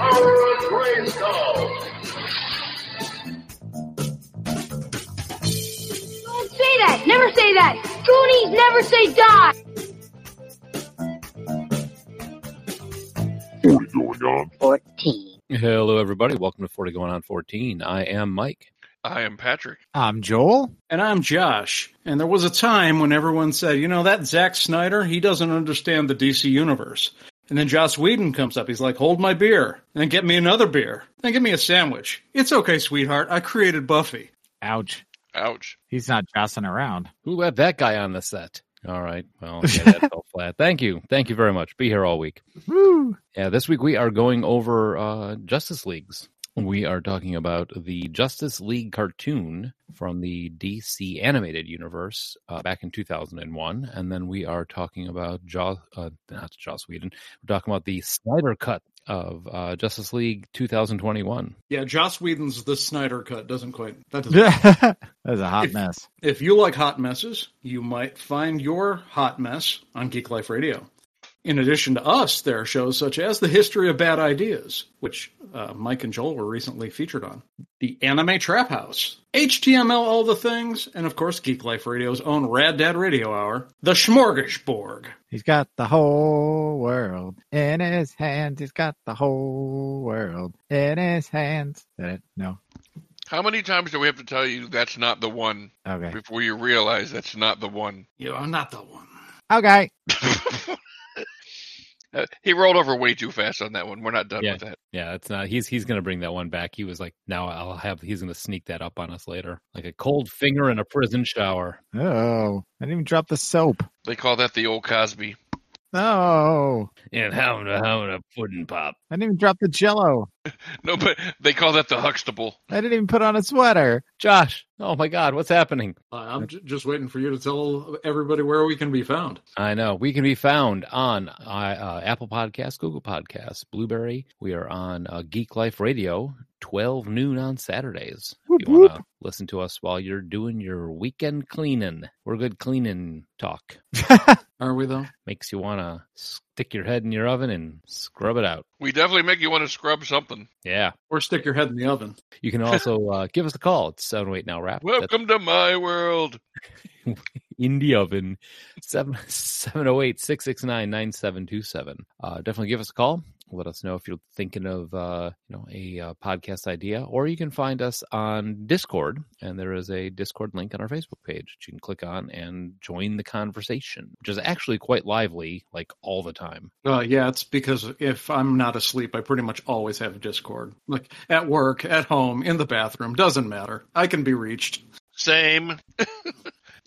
Power of Grayskull. Don't say that. Never say that. Goonies never say die. Going on 14. Hello, everybody. Welcome to 40 Going on 14. I am Mike. I am Patrick. I'm Joel. And I'm Josh. And there was a time when everyone said, you know, that Zack Snyder, he doesn't understand the DC universe. And then Joss Whedon comes up. He's like, hold my beer. And then get me another beer. Then give me a sandwich. It's okay, sweetheart. I created Buffy. Ouch. Ouch. He's not jossing around. Who had that guy on the set? All right. Well, okay, that fell flat. Thank you. Thank you very much. Be here all week. Woo. Yeah, this week we are going over Justice Leagues. We are talking about the Justice League cartoon from the DC Animated Universe back in 2001. And then we are talking about Joss Whedon. We're talking about the Snyder Cut of Justice League 2021. Yeah, Joss Whedon's The Snyder Cut doesn't quite. That's a hot mess. If you like hot messes, you might find your hot mess on Geek Life Radio. In addition to us, there are shows such as The History of Bad Ideas, which Mike and Joel were recently featured on, The Anime Trap House, HTML All the Things, and of course Geek Life Radio's own Rad Dad Radio Hour, The Smorgasbord. He's got the whole world in his hands. He's got the whole world in his hands. No. How many times do we have to tell you that's not the one before you realize that's not the one? You are not the one. Okay. He rolled over way too fast on that one. We're not done with that. Yeah, it's not. He's going to bring that one back. He was like, he's going to sneak that up on us later. Like a cold finger in a prison shower. Oh, I didn't even drop the soap. They call that the old Cosby. Oh. And how a pudding pop. I didn't even drop the Jell-O. No, but they call that the Huxtable. I didn't even put on a sweater. Josh, oh my God, what's happening? I'm just waiting for you to tell everybody where we can be found. I know. We can be found on Apple Podcasts, Google Podcasts, Blueberry. We are on Geek Life Radio, 12 noon on Saturdays. Whoop, if you want to listen to us while you're doing your weekend cleaning. We're good cleaning talk. Are we, though? Makes you want to stick your head in your oven and scrub it out. We definitely make you want to scrub something. Yeah. Or stick your head in the oven. You can also give us a call. It's 708 Now Rap. Welcome to my world. In the oven. 708-669-9727. Definitely give us a call. Let us know if you're thinking of a podcast idea, or you can find us on Discord, and there is a Discord link on our Facebook page that you can click on and join the conversation, which is actually quite lively, like all the time. Yeah, it's because if I'm not asleep, I pretty much always have a Discord. Like at work, at home, in the bathroom, doesn't matter. I can be reached. Same.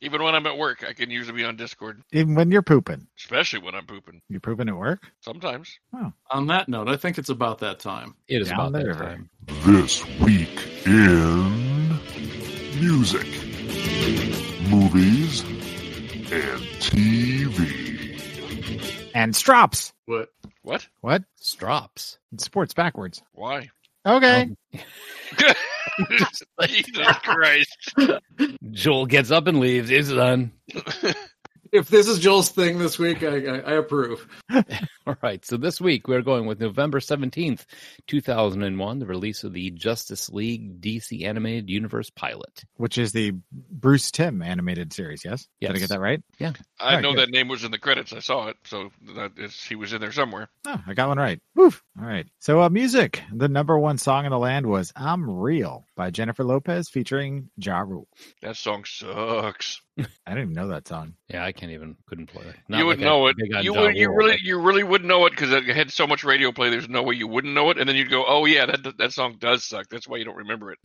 Even when I'm at work, I can usually be on Discord. Even when you're pooping? Especially when I'm pooping. You're pooping at work? Sometimes. Oh. On that note, I think it's about that time. It is about that time. This week in music, movies, and TV. And strops. What? What? Strops. It's sports backwards. Why? Okay. Jesus Christ. Joel gets up and leaves. It's done. If this is Joel's thing this week, I approve. All right. So this week, we're going with November 17th, 2001, the release of the Justice League DC Animated Universe pilot. Which is the Bruce Timm animated series, yes? Did I get that right? Yeah. I know that name was in the credits. I saw it. So he was in there somewhere. Oh, I got one right. Woof. All right. So music. The number one song in the land was I'm Real by Jennifer Lopez featuring Ja Rule. That song sucks. I didn't even know that song. Yeah, I couldn't play it. Not you would like know it. You really would know it because it had so much radio play. There's no way you wouldn't know it. And then you'd go, oh yeah, that song does suck. That's why you don't remember it.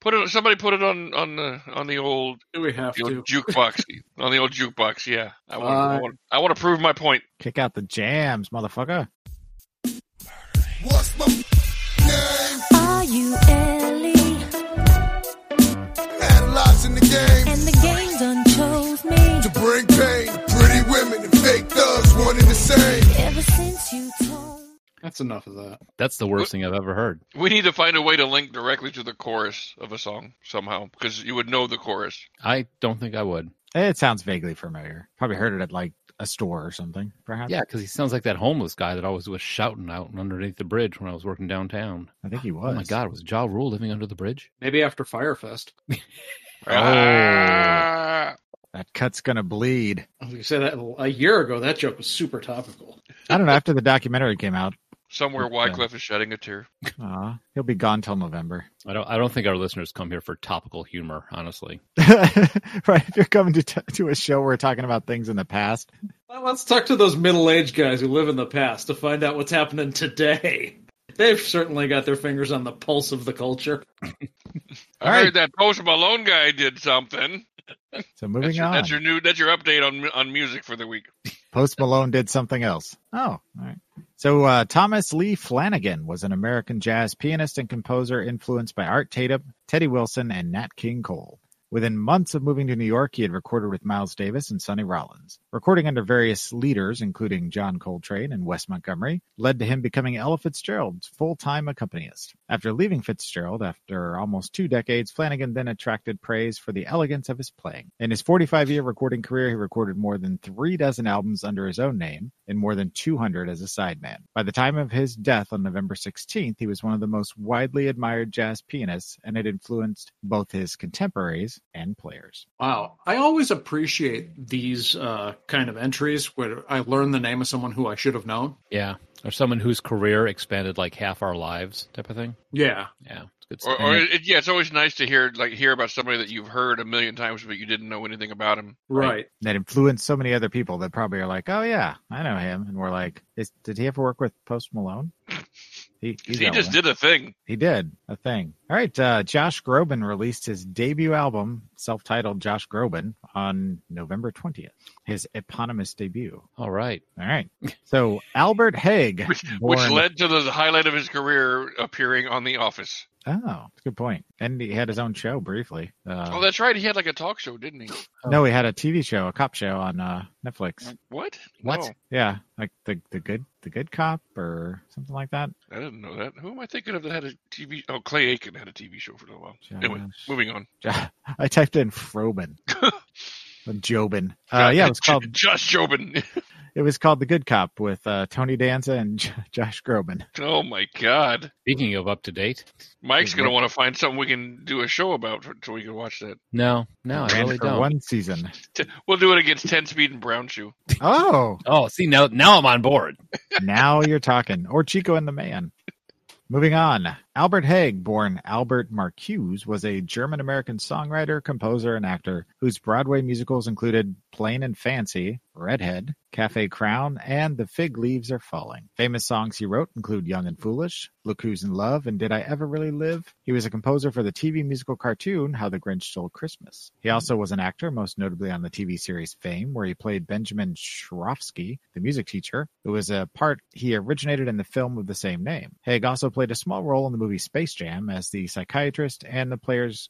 Put it on the old jukebox. On the old jukebox. Yeah, I want to prove my point. Kick out the jams, motherfucker. What's my name? Are you Ellie? In the game. And the game done chose me to bring pain. Pretty women and fake thugs, one in the same. Ever since you told. That's enough of that. That's the worst thing I've ever heard. We need to find a way to link directly to the chorus of a song somehow, because you would know the chorus. I don't think I would. It sounds vaguely familiar. Probably heard it at like a store or something, perhaps. Yeah, because he sounds like that homeless guy that always was shouting out underneath the bridge when I was working downtown. I think he was. Oh my God, was Ja Rule living under the bridge? Maybe after Firefest. Oh. That cut's going to bleed. I was going to say that a year ago, that joke was super topical. I don't know. After the documentary came out. Somewhere Wycliffe is shedding a tear. He'll be gone till November. I don't think our listeners come here for topical humor, honestly. Right. If you're coming to a show where we're talking about things in the past. Well, let's talk to those middle-aged guys who live in the past to find out what's happening today. They've certainly got their fingers on the pulse of the culture. I heard that Post Malone guy did something. So moving on. That's your update on music for the week. Post Malone did something else. Oh, all right. So Thomas Lee Flanagan was an American jazz pianist and composer influenced by Art Tatum, Teddy Wilson, and Nat King Cole. Within months of moving to New York, he had recorded with Miles Davis and Sonny Rollins. Recording under various leaders, including John Coltrane and Wes Montgomery, led to him becoming Ella Fitzgerald's full-time accompanist. After leaving Fitzgerald after almost 2 decades, Flanagan then attracted praise for the elegance of his playing. In his 45-year recording career, he recorded more than 3 dozen albums under his own name and more than 200 as a sideman. By the time of his death on November 16th, he was one of the most widely admired jazz pianists and had influenced both his contemporaries and players. Wow. I always appreciate these kind of entries where I learn the name of someone who I should have known. Yeah. Or someone whose career expanded like half our lives type of thing. Yeah. Yeah. It's good. Or it's always nice to hear about somebody that you've heard a million times, but you didn't know anything about him. Right. That influenced so many other people that probably are like, oh yeah, I know him. And we're like, did he ever work with Post Malone? He just did a thing. He did a thing. All right. Josh Groban released his debut album, self-titled Josh Groban, on November 20th. His eponymous debut. All right. So Albert Haig. Which led to the highlight of his career appearing on The Office. Oh, good point. And he had his own show briefly. That's right. He had like a talk show, didn't he? No, he had a TV show, a cop show on Netflix. What? No. Yeah, like the good cop or something like that. I didn't know that. Who am I thinking of that had a TV? Oh, Clay Aiken had a TV show for a little while. Anyway, moving on. I typed in Froben. Jobin. It was called Josh Jobin. It was called The Good Cop with Tony Danza and Josh Groban. Oh my God! Speaking of up to date, Mike's gonna want to find something we can do a show about so we can watch that. No, I really don't. One season. We'll do it against 10 Speed and Brown Shoe. Oh, see now I'm on board. Now you're talking, or Chico and the Man. Moving on, Albert Haig, born Albert Marcuse, was a German-American songwriter, composer, and actor whose Broadway musicals included Plain and Fancy, Redhead, Café Crown, and The Fig Leaves Are Falling. Famous songs he wrote include Young and Foolish, Look Who's in Love, and Did I Ever Really Live? He was a composer for the TV musical cartoon How the Grinch Stole Christmas. He also was an actor, most notably on the TV series Fame, where he played Benjamin Shrofsky, the music teacher, who was a part he originated in the film of the same name. Haig also played a small role in the movie Space Jam as the psychiatrist and the players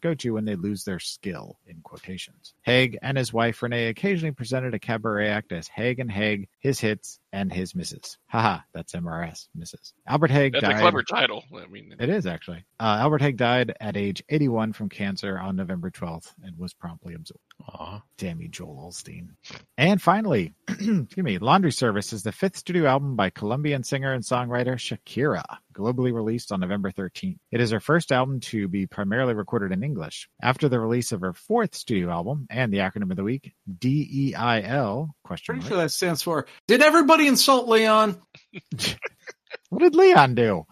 go to when they lose their skill, in quotations. Haig and his wife Renee occasionally presented a cabaret act as Haig and Haig, His Hits, and His Misses. Haha, that's MRS, Misses. Albert Haig died. That's a clever title. I mean, it is actually. Albert Haig died at age 81 from cancer on November 12th and was promptly absorbed. Aw. Damn you, Joel Olstein. And finally, excuse me, Laundry Service is the 5th studio album by Colombian singer and songwriter Shakira, globally released on November 13th. It is her first album to be primarily recorded in English. After the release of her 4th studio album and the acronym of the week, DEIL, Pretty sure that stands for, did everybody insult Leon? What did Leon do?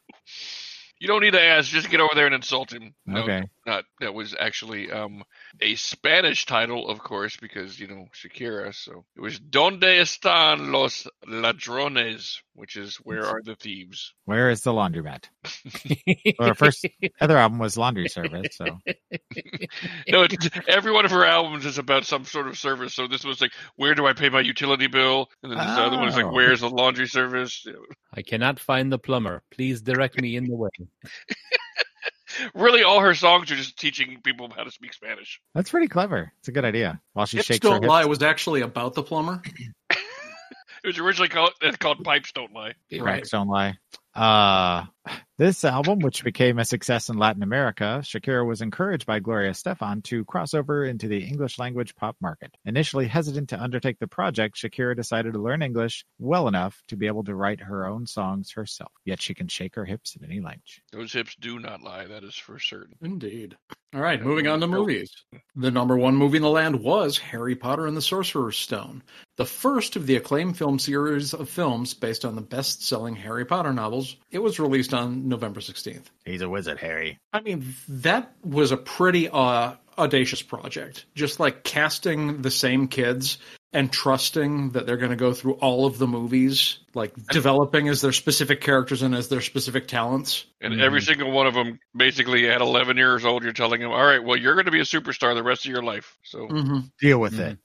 You don't need to ask. Just get over there and insult him. Okay. No, not, that was actually a Spanish title, of course, because, you know, Shakira. So it was Donde Están Los Ladrones, which is Where Are the Thieves? Where is the Laundromat? Well, her first other album was Laundry Service. So no, every one of her albums is about some sort of service. So this was like, where do I pay my utility bill? And then this other one is like, where's the laundry service? I cannot find the plumber. Please direct me in the way. Really, all her songs are just teaching people how to speak Spanish. That's pretty clever. It's a good idea. While she shakes her hips. Don't Lie was actually about the plumber. It was originally called Pipes Don't Lie. Right. Pipes Don't Lie. This album, which became a success in Latin America, Shakira was encouraged by Gloria Estefan to cross over into the English-language pop market. Initially hesitant to undertake the project, Shakira decided to learn English well enough to be able to write her own songs herself. Yet she can shake her hips in any language. Those hips do not lie, that is for certain. Indeed. All right, moving on to movies. The number one movie in the land was Harry Potter and the Sorcerer's Stone, the first of the acclaimed film series of films based on the best-selling Harry Potter novels. It was released on November 16th. He's a wizard, Harry. I mean, that was a pretty audacious project. Just like casting the same kids and trusting that they're going to go through all of the movies, like developing as their specific characters and as their specific talents. And every single one of them, basically at 11 years old, you're telling them, all right, well, you're going to be a superstar the rest of your life. So deal with it.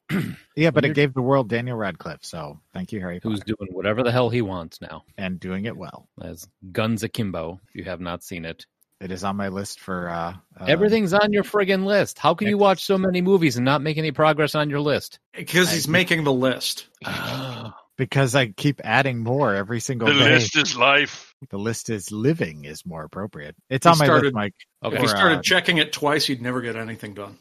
Yeah, but it gave the world Daniel Radcliffe. So thank you, Harry Potter. Who's doing whatever the hell he wants now. And doing it well. As Guns Akimbo, if you have not seen it. It is on my list for... everything's on your friggin' list. How can you watch so many movies and not make any progress on your list? Because he's making the list. Because I keep adding more every single day. The list is life. The list is living is more appropriate. It's on my list, Mike. Okay. If he started checking it twice, he'd never get anything done.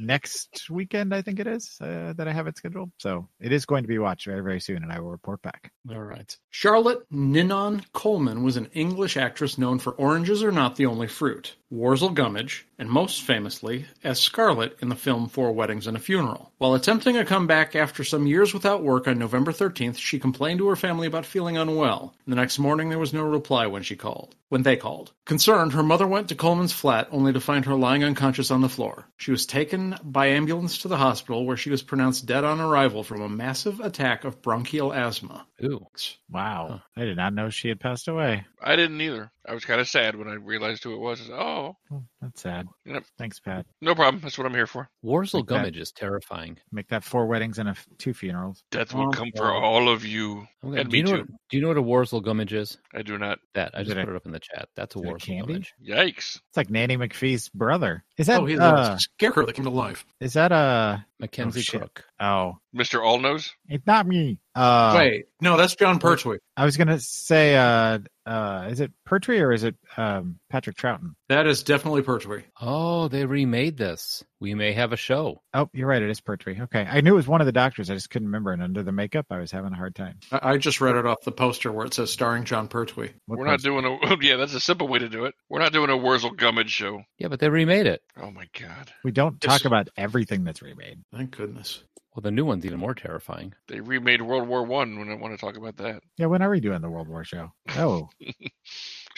Next weekend, I think it is, that I have it scheduled. So it is going to be watched very, very soon, and I will report back. All right. Charlotte Ninon Coleman was an English actress known for Oranges Are Not the Only Fruit, Wurzel Gummidge, and most famously as Scarlett in the film Four Weddings and a Funeral. While attempting a comeback after some years without work on November 13th, she complained to her family about feeling unwell. The next morning, there was no reply when they called. Concerned, her mother went to Coleman's flat only to find her lying unconscious on the floor. She was taken by ambulance to the hospital where she was pronounced dead on arrival from a massive attack of bronchial asthma. Ooh. Wow. Huh. I did not know she had passed away. I didn't either. I was kind of sad when I realized who it was. Oh, that's sad. Yep. Thanks, Pat. No problem. That's what I'm here for. Wurzel Gummidge is terrifying. Make that Four Weddings and two Funerals. Death will come for all of you. And me too. Do you know what a Wurzel Gummidge is? I do not. I just put it up in the chat. That's a Wurzel Gummidge. Yikes. It's like Nanny McPhee's brother. Is that he's a scarecrow that came to life. Is that a Mackenzie Crook? Oh. Mr. Allnose? It's not me. Wait, no, that's John Pertwee. I was going to say, is it Pertwee or is it Patrick Troughton? That is definitely Pertwee. Oh, they remade this. We may have a show. Oh, you're right. It is Pertwee. Okay. I knew it was one of the doctors. I just couldn't remember. And under the makeup, I was having a hard time. I just read it off the poster where it says starring John Pertwee. We're not doing a... Yeah, that's a simple way to do it. We're not doing a Wurzel Gummidge show. Yeah, but they remade it. Oh, my God. We don't talk about everything that's remade. Thank goodness. Well, the new one's even more terrifying. They remade World War One. When I want to talk about that. Yeah, when are we doing the World War show? Oh, as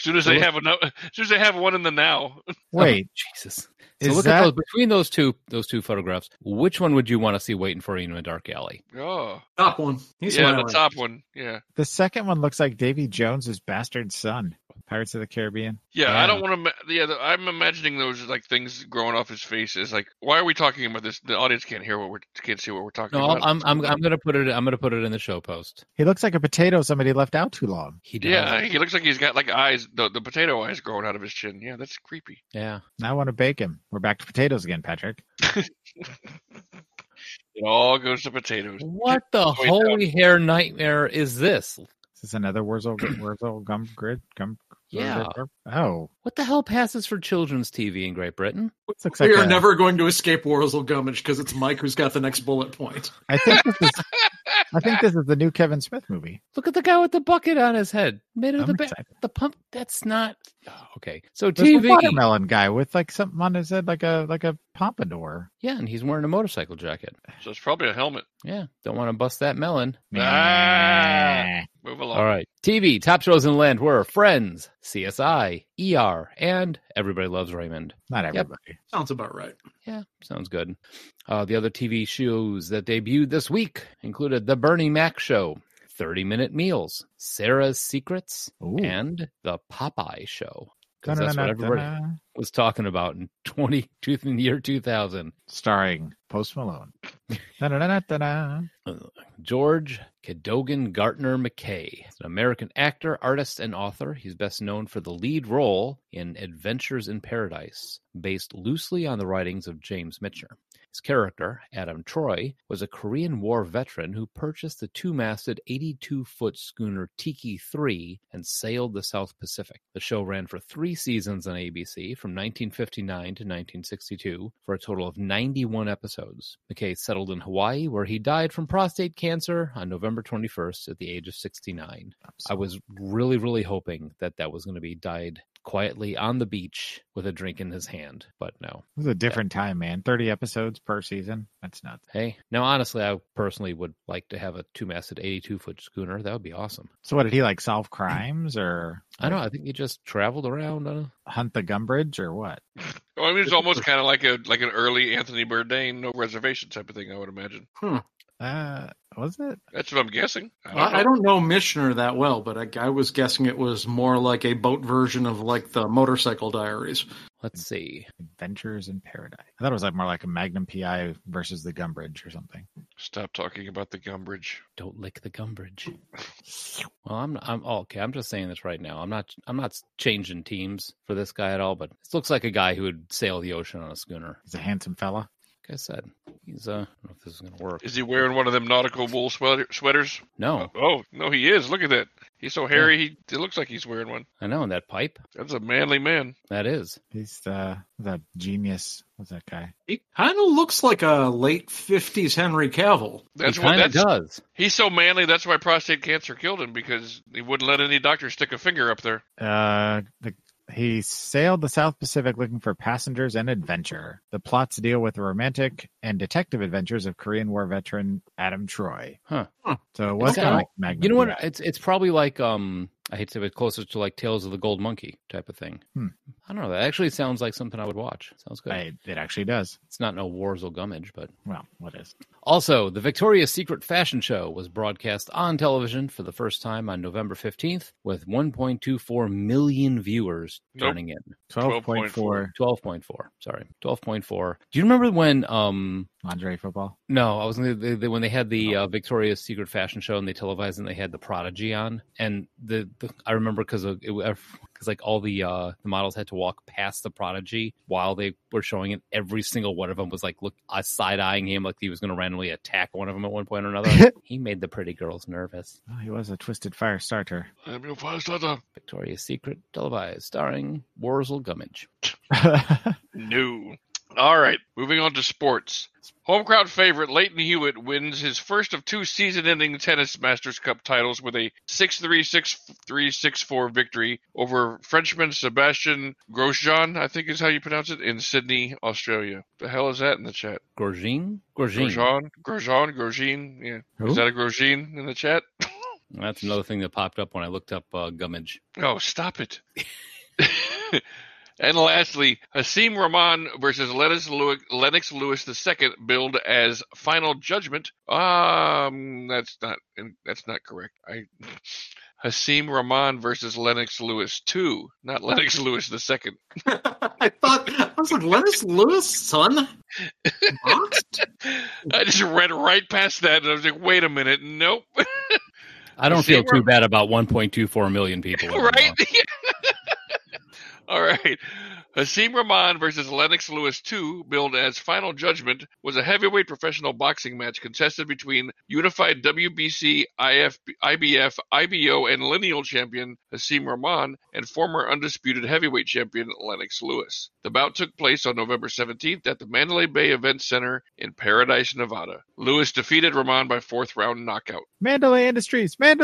soon as they have one in the now. Wait, oh, Jesus! So at those between those two photographs. Which one would you want to see waiting for you in a dark alley? Oh, top one. The top one. Yeah, the second one looks like Davy Jones's bastard son. Pirates of the Caribbean. Yeah, I don't want to. Yeah, I'm imagining those like things growing off his face. It's like, why are we talking about this? The audience can't see what we're talking about. I'm gonna put it in the show post. He looks like a potato somebody left out too long. He does. Yeah, he looks like he's got like eyes, the potato eyes growing out of his chin. Yeah, that's creepy. Yeah, I want to bake him. We're back to potatoes again, Patrick. It all goes to potatoes. What the holy hair nightmare is this? Is this another Wurzel Gummidge? Yeah. Oh. What the hell passes for children's TV in Great Britain? We are never going to escape Wurzel Gummidge because it's Mike who's got the next bullet point. I think this is the new Kevin Smith movie. Look at the guy with the bucket on his head. The pump. That's not okay. So there's the watermelon guy with like something on his head, like a pompadour. Yeah, and he's wearing a motorcycle jacket. So it's probably a helmet. Yeah, don't want to bust that melon. Move along. All right, TV top shows in the land were Friends, CSI, ER, and Everybody Loves Raymond. Not everybody. Yep. Sounds about right. Yeah, sounds good. The other TV shows that debuted this week included The Bernie Mac Show, 30-Minute Meals, Sarah's Secrets, ooh, and The Popeye Show. Because that's what everybody was talking about in the year 2000. Starring Post Malone. George Cadogan Gartner McKay is an American actor, artist, and author. He's best known for the lead role in Adventures in Paradise, based loosely on the writings of James Michener. His character, Adam Troy, was a Korean War veteran who purchased the two-masted 82-foot schooner Tiki III and sailed the South Pacific. The show ran for 3 seasons on ABC from 1959 to 1962 for a total of 91 episodes. McKay settled in Hawaii, where he died from prostate cancer on November 21st at the age of 69. I was really hoping that was going to be died quietly on the beach with a drink in his hand, but no. It was a different time, man. 30 episodes per season. That's nuts. Hey, now honestly, I personally would like to have a two-masted 82-foot schooner. That would be awesome. So what, did he like solve crimes or? I don't know. I think he just traveled around. Hunt the Gumbridge or what? Well, I mean, it's almost kind of like an early Anthony Bourdain, no reservation type of thing, I would imagine. Was it? That's what I'm guessing. I don't know Michener that well, but I was guessing it was more like a boat version of like the Motorcycle Diaries. Let's see. Adventures in Paradise. I thought it was like more like a Magnum PI versus the Gumbridge or something. Stop talking about the Gumbridge. Don't lick the Gumbridge. Well, I'm okay. I'm just saying this right now. I'm not changing teams for this guy at all, but it looks like a guy who would sail the ocean on a schooner. He's a handsome fella. Like I said, he's I don't know if this is going to work. Is he wearing one of them nautical wool sweaters? No. Oh, no, he is. Look at that. He's so hairy, it looks like he's wearing one. I know, and that pipe. That's a manly man. That is. He's the genius. What's that guy? He kind of looks like a late 50s Henry Cavill. That's what that does. He's so manly, that's why prostate cancer killed him, because he wouldn't let any doctor stick a finger up there. He sailed the South Pacific looking for passengers and adventure. The plots deal with the romantic and detective adventures of Korean War veteran Adam Troy. Huh. So it was kind of like Magnum. You know what? It's probably like, I hate to say it, closer to like Tales of the Gold Monkey type of thing. I don't know. That actually sounds like something I would watch. Sounds good. It actually does. It's not no Warzel Gummidge, but... Well, what is? Also, the Victoria's Secret Fashion Show was broadcast on television for the first time on November 15th with 1.24 million viewers turning in. 12.4. Sorry. 12.4. Do you remember when... Lingerie football? No, I was when they had the Victoria's Secret Fashion Show and they televised and they had the Prodigy on. And the I remember because like all the models had to walk past the Prodigy while they were showing it. Every single one of them was like, side-eyeing him like he was going to randomly attack one of them at one point or another. He made the pretty girls nervous. Oh, he was a twisted fire starter. I'm your fire starter. Victoria's Secret televised, starring Warzel Gummidge. No. All right, moving on to sports. Home crowd favorite Leighton Hewitt wins his first of 2 season-ending Tennis Masters Cup titles with a 6-3, 6-3, 6-4 victory over Frenchman Sebastian Grosjean, I think is how you pronounce it, in Sydney, Australia. The hell is that in the chat? Grosjean. Yeah. Who? Is that a Grosjean in the chat? That's another thing that popped up when I looked up Gummidge. Oh, stop it. And lastly, Hasim Rahman versus Lennox Lewis II billed as Final Judgment. That's not correct. Hasim Rahman versus Lennox Lewis II, not Lennox Lewis II. I was like, Lennox Lewis, son? What? I just read right past that, and I was like, wait a minute, nope. I don't feel too bad about 1.24 million people. Right? All right. Hasim Rahman versus Lennox Lewis II, billed as Final Judgment, was a heavyweight professional boxing match contested between unified WBC, IBF, IBO, and lineal champion Hasim Rahman and former undisputed heavyweight champion Lennox Lewis. The bout took place on November 17th at the Mandalay Bay Event Center in Paradise, Nevada. Lewis defeated Rahman by fourth-round knockout. Mandalay Industries. I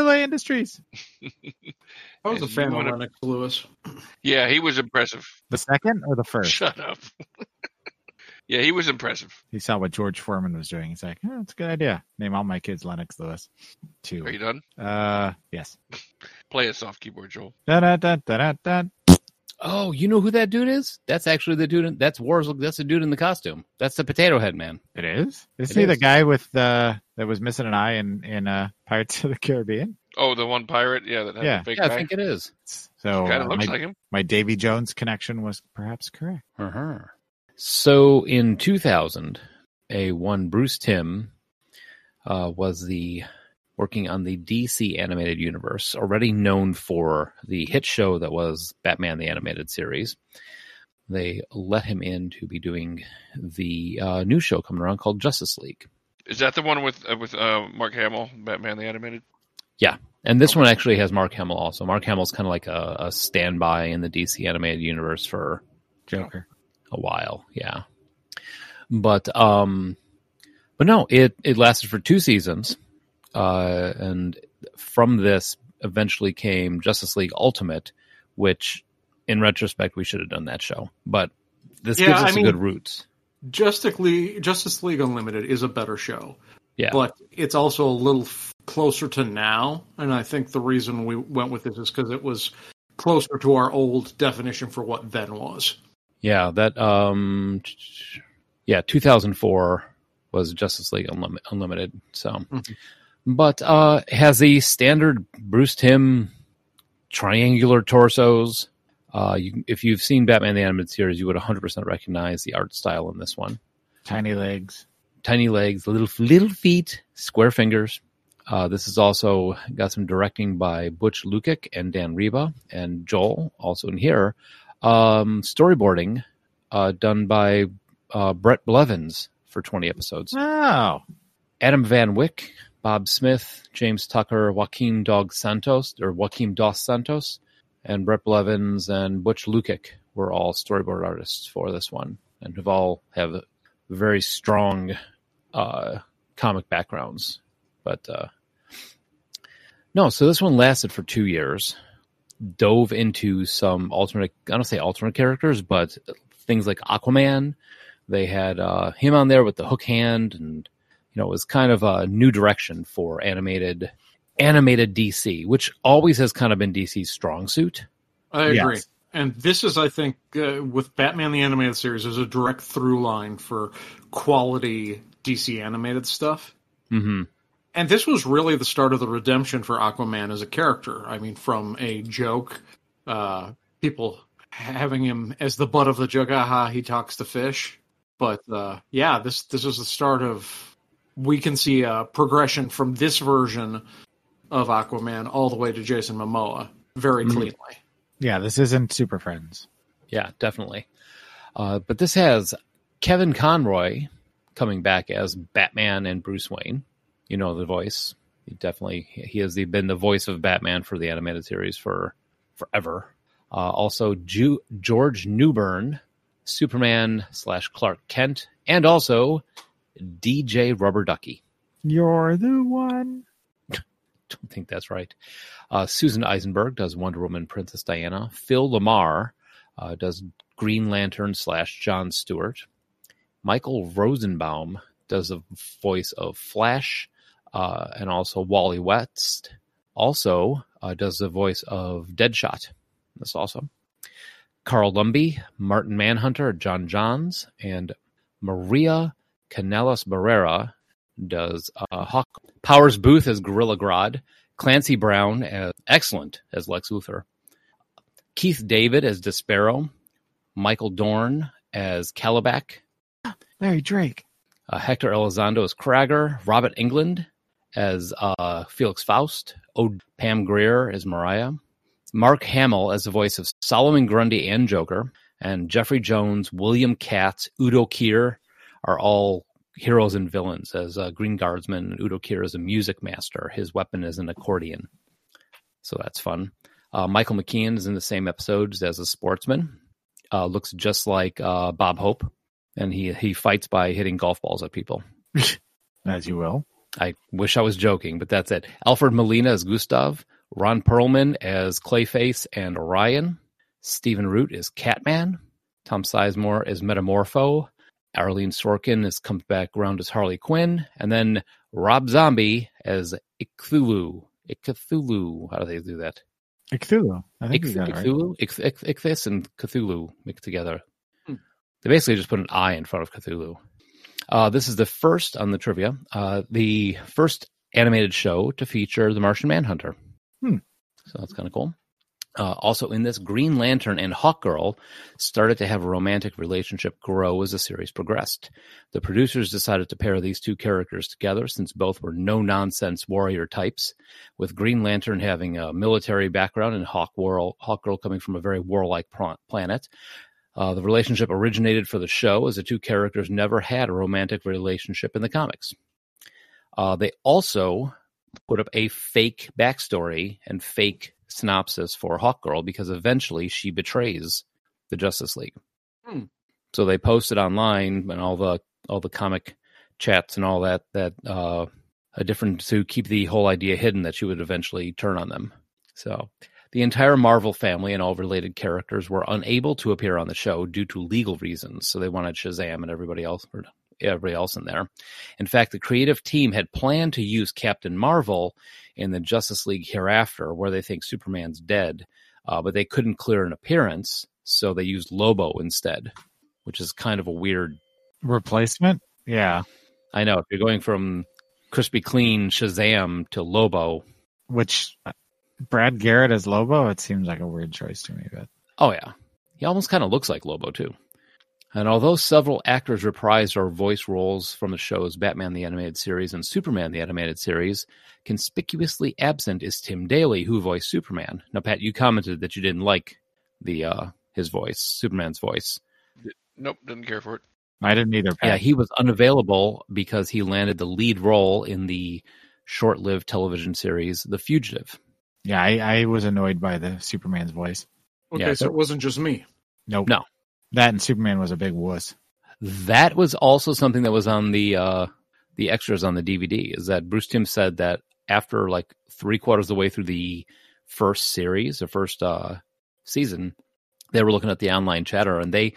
was a fan of Lennox Lewis. Yeah, he was impressive. The second or the first? Shut up. Yeah, he was impressive. He saw what George Foreman was doing. He's like, that's a good idea. Name all my kids Lennox Lewis. 2. Are you done? Yes. Play a soft keyboard, Joel. Da-da-da-da-da-da. Oh, you know who that dude is? That's actually the dude. That's Warzel. That's the dude in the costume. That's the potato head man. It is? Isn't he the guy with that was missing an eye in Pirates of the Caribbean? Oh, the one pirate? Yeah, that had the fake eye. I think it is. So kind of looks like him. My Davy Jones connection was perhaps correct. Uh-huh. So in 2000, Bruce Timm was the working on the DC Animated Universe, already known for the hit show that was Batman: The Animated Series. They let him in to be doing the new show coming around called Justice League. Is that the one with Mark Hamill, Batman: The Animated? Yeah, and this one actually has Mark Hamill also. Mark Hamill's kind of like a standby in the DC Animated Universe for Joker a while, yeah. But no, it lasted for 2 seasons, and from this eventually came Justice League Ultimate, which in retrospect we should have done that show, but this gives us a good roots. Justice League Unlimited is a better show, yeah, but it's also a little closer to now, and I think the reason we went with this is because it was closer to our old definition for what then was. Yeah, that 2004 was Justice League Unlimited. So, But has the standard Bruce Timm triangular torsos. If you've seen Batman: The Animated Series, you would 100% recognize the art style in this one. Tiny legs, little feet, square fingers. This is also got some directing by Butch Lukic and Dan Reba, and Joel also in here. Storyboarding done by Brett Blevins for 20 episodes. Wow. Adam Van Wick, Bob Smith, James Tucker, Joaquim Dos Santos, and Brett Blevins and Butch Lukic were all storyboard artists for this one, and have very strong comic backgrounds. But so this one lasted for 2 years. Dove into some alternate characters, but things like Aquaman. They had him on there with the hook hand, and it was kind of a new direction for animated DC, which always has kind of been DC's strong suit. I agree. Yes. And this is, I think, with Batman: The Animated Series, is a direct through line for quality DC animated stuff. Mm-hmm. And this was really the start of the redemption for Aquaman as a character. I mean, from a joke, people having him as the butt of the joke, aha, he talks to fish. But this is the start of, we can see a progression from this version of Aquaman all the way to Jason Momoa very cleanly. Yeah, this isn't Super Friends. Yeah, definitely. But this has Kevin Conroy coming back as Batman and Bruce Wayne. You know the voice. He has been the voice of Batman for the animated series for forever. Also, George Newbern, Superman / Clark Kent, and also DJ Rubber Ducky. You're the one. Don't think that's right. Susan Eisenberg does Wonder Woman, Princess Diana. Phil Lamar does Green Lantern / John Stewart. Michael Rosenbaum does the voice of Flash. And also Wally West also does the voice of Deadshot. That's awesome. Carl Lumbly, Martin Manhunter, John Johns, and Maria Canales Barrera does Hawk. Powers Booth as Gorilla Grodd. Clancy Brown as Lex Luthor. Keith David as Despero. Michael Dorn as Calabac. Larry Drake. Hector Elizondo as Kragger. Robert Englund as Felix Faust. Pam Grier as Mariah. Mark Hamill as the voice of Solomon Grundy and Joker. And Jeffrey Jones, William Katz, Udo Kier are all heroes and villains as Green Guardsman. Udo Kier is a music master. His weapon is an accordion. So that's fun. Michael McKean is in the same episodes as a sportsman. Looks just like Bob Hope. And he fights by hitting golf balls at people. As you will. I wish I was joking, but that's it. Alfred Molina as Gustav, Ron Perlman as Clayface and Orion, Stephen Root is Catman, Tom Sizemore is Metamorpho, Arlene Sorkin comes back around as Harley Quinn, and then Rob Zombie as Icthulu. Icthulu. How do they do that? Icthulu. I think you got it right. Ichthus and Cthulhu mixed together. They basically just put an I in front of Cthulhu. This is the first on the trivia. The first animated show to feature the Martian Manhunter. So that's kind of cool. Also in this, Green Lantern and Hawkgirl started to have a romantic relationship grow as the series progressed. The producers decided to pair these two characters together since both were no-nonsense warrior types, with Green Lantern having a military background and Hawkgirl coming from a very warlike planet. The relationship originated for the show as the two characters never had a romantic relationship in the comics. They also put up a fake backstory and fake synopsis for Hawkgirl because eventually she betrays the Justice League. So they posted online and all the comic chats and all that a different to keep the whole idea hidden that she would eventually turn on them. So the entire Marvel family and all related characters were unable to appear on the show due to legal reasons. So they wanted Shazam and everybody else in there. In fact, the creative team had planned to use Captain Marvel in the Justice League Hereafter, where they think Superman's dead, but they couldn't clear an appearance, so they used Lobo instead, which is kind of a weird replacement. Yeah, I know. If you're going from crispy clean Shazam to Lobo, which Brad Garrett as Lobo, it seems like a weird choice to me. But oh yeah, he almost kind of looks like Lobo too. And although several actors reprised or voiced roles from the shows Batman: The Animated Series and Superman: The Animated Series, conspicuously absent is Tim Daly, who voiced Superman. Now, Pat, you commented that you didn't like his voice, Superman's voice. Nope, didn't care for it. I didn't either, Pat. Yeah, he was unavailable because he landed the lead role in the short-lived television series The Fugitive. Yeah, I was annoyed by the Superman's voice. Okay, yeah, so it wasn't just me. Nope. No. That and Superman was a big wuss. That was also something that was on the extras on the DVD, is that Bruce Timm said that after like three-quarters of the way through the first series, the first season, they were looking at the online chatter, and they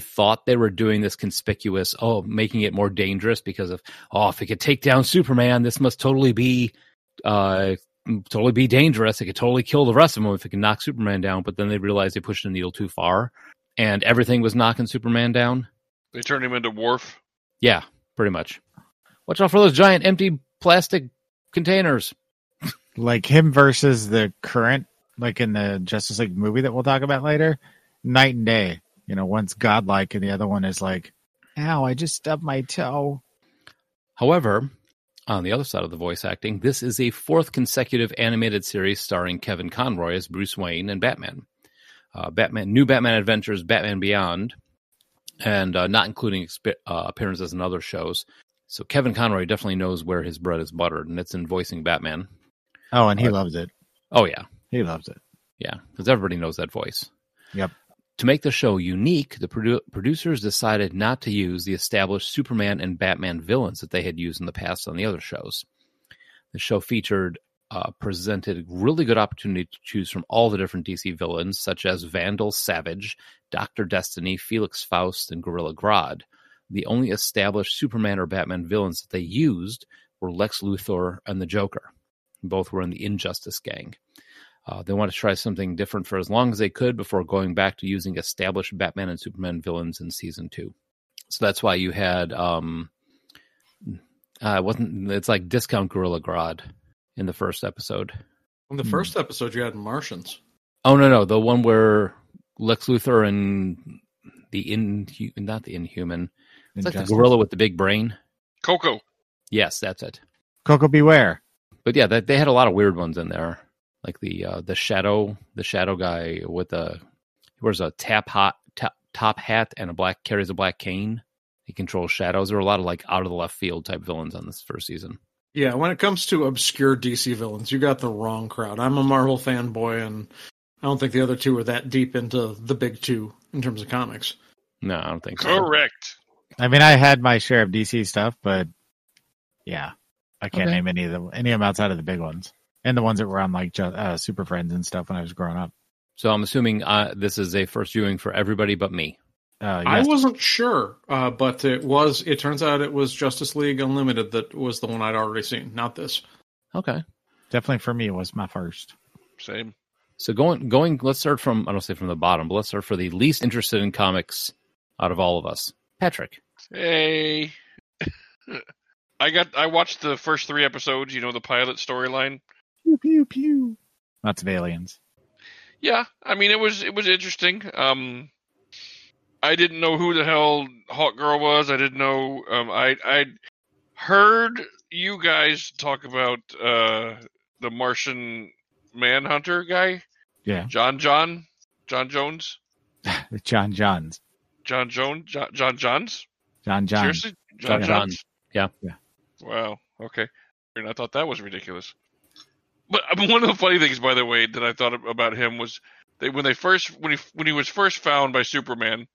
thought they were doing this conspicuous, making it more dangerous because of, if it could take down Superman, this must totally be dangerous. It could totally kill the rest of them if it could knock Superman down, but then they realized they pushed the needle too far. And everything was knocking Superman down. They turned him into Worf. Yeah, pretty much. Watch out for those giant empty plastic containers. Like him versus the current, like in the Justice League movie that we'll talk about later, night and day. You know, one's godlike and the other one is like, ow, I just stubbed my toe. However, on the other side of the voice acting, this is the fourth consecutive animated series starring Kevin Conroy as Bruce Wayne and Batman. New Batman Adventures, Batman Beyond, and not including appearances in other shows. So Kevin Conroy definitely knows where his bread is buttered, and it's in voicing Batman. Oh, and he loves it. Oh, yeah. He loves it. Yeah, because everybody knows that voice. Yep. To make the show unique, the producers decided not to use the established Superman and Batman villains that they had used in the past on the other shows. The show featured presented really good opportunity to choose from all the different DC villains, such as Vandal Savage, Dr. Destiny, Felix Faust, and Gorilla Grodd. The only established Superman or Batman villains that they used were Lex Luthor and the Joker. Both were in the Injustice gang. They wanted to try something different for as long as they could before going back to using established Batman and Superman villains in Season 2. So that's why you had... it's like Discount Gorilla Grodd. In the first episode. In the first episode, you had Martians. Oh, no, the one where Lex Luthor and the Inhuman. It's like the gorilla with the big brain. Coco. Yes, that's it. Coco, beware. But yeah, they had a lot of weird ones in there. Like the shadow guy with he wears a top hat and carries a black cane. He controls shadows. There were a lot of like out of the left field type villains on this first season. Yeah, when it comes to obscure DC villains, you got the wrong crowd. I'm a Marvel fanboy, and I don't think the other two are that deep into the big two in terms of comics. No, I don't think so. Correct. I mean, I had my share of DC stuff, but yeah, I can't name any of them outside of the big ones. And the ones that were on like Super Friends and stuff when I was growing up. So I'm assuming this is a first viewing for everybody but me. Yes. I wasn't sure, but it turns out it was Justice League Unlimited that was the one I'd already seen, not this. Okay. Definitely for me, it was my first. Same. So going. Let's start from, I don't say from the bottom, but let's start for the least interested in comics out of all of us. Patrick. Hey. I watched the first three episodes, the pilot storyline. Pew, pew, pew. Lots of aliens. Yeah, I mean, it was interesting. I didn't know who the hell Hawk Girl was. I didn't know. I heard you guys talk about the Martian Manhunter guy. Yeah, John Jones. John Jones. Seriously, John Jones. Yeah. Wow. Okay. And I thought that was ridiculous. But one of the funny things, by the way, that I thought about him was that when he was first found by Superman,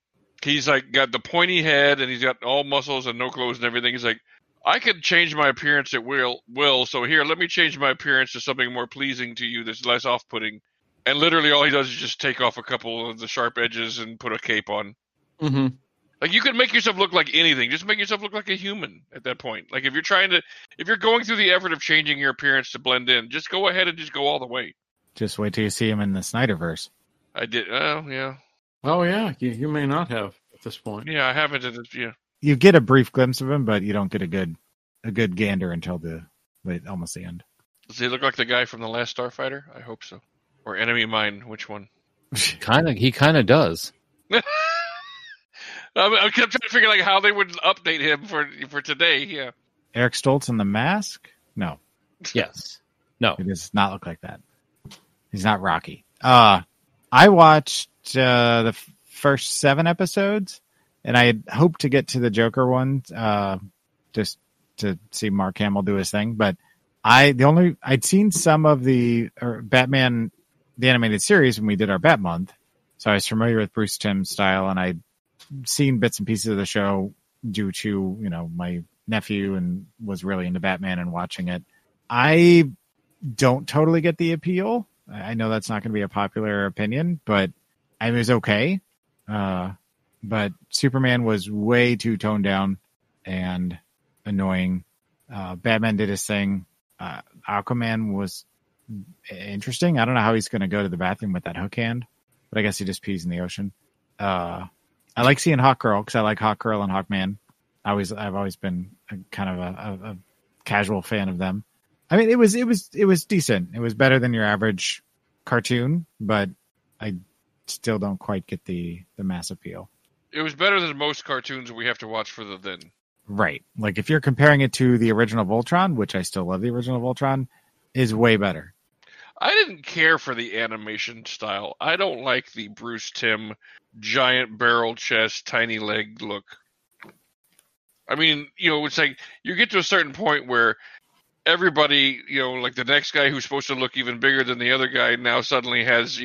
he's like got the pointy head and he's got all muscles and no clothes and everything. He's like, I could change my appearance at will. So here, let me change my appearance to something more pleasing to you that's less off-putting. And literally all he does is just take off a couple of the sharp edges and put a cape on. Mm-hmm. Like, you can make yourself look like anything. Just make yourself look like a human at that point. Like, if you're going through the effort of changing your appearance to blend in, just go ahead and just go all the way. Just wait till you see him in the Snyderverse. I did. Oh, yeah. Oh, yeah. You may not have at this point. Yeah, I haven't. Yeah. You get a brief glimpse of him, but you don't get a good gander until almost the end. Does he look like the guy from The Last Starfighter? I hope so. Or Enemy Mine. Which one? He kind of does. I kept trying to figure how they would update him for today. Yeah, Eric Stoltz in the mask? No. Yes. No. He does not look like that. He's not Rocky. I watched the first 7 episodes, and I had hoped to get to the Joker one just to see Mark Hamill do his thing. But I'd seen some of Batman, the animated series when we did our Bat Month, so I was familiar with Bruce Timm's style, and I'd seen bits and pieces of the show due to, my nephew, and was really into Batman and watching it. I don't totally get the appeal. I know that's not going to be a popular opinion, but it was okay. But Superman was way too toned down and annoying. Batman did his thing. Aquaman was interesting. I don't know how he's going to go to the bathroom with that hook hand, but I guess he just pees in the ocean. I like seeing Hawk Girl because I like Hawk Girl and Hawkman. I've always been kind of a casual fan of them. I mean, it was decent. It was better than your average cartoon, but I still don't quite get the mass appeal. It was better than most cartoons we have to watch for the then. Right. Like, if you're comparing it to the original Voltron, which I still love the original Voltron, is way better. I didn't care for the animation style. I don't like the Bruce Timm giant barrel chest, tiny leg look. I mean, it's like you get to a certain point where everybody, like the next guy who's supposed to look even bigger than the other guy now suddenly has,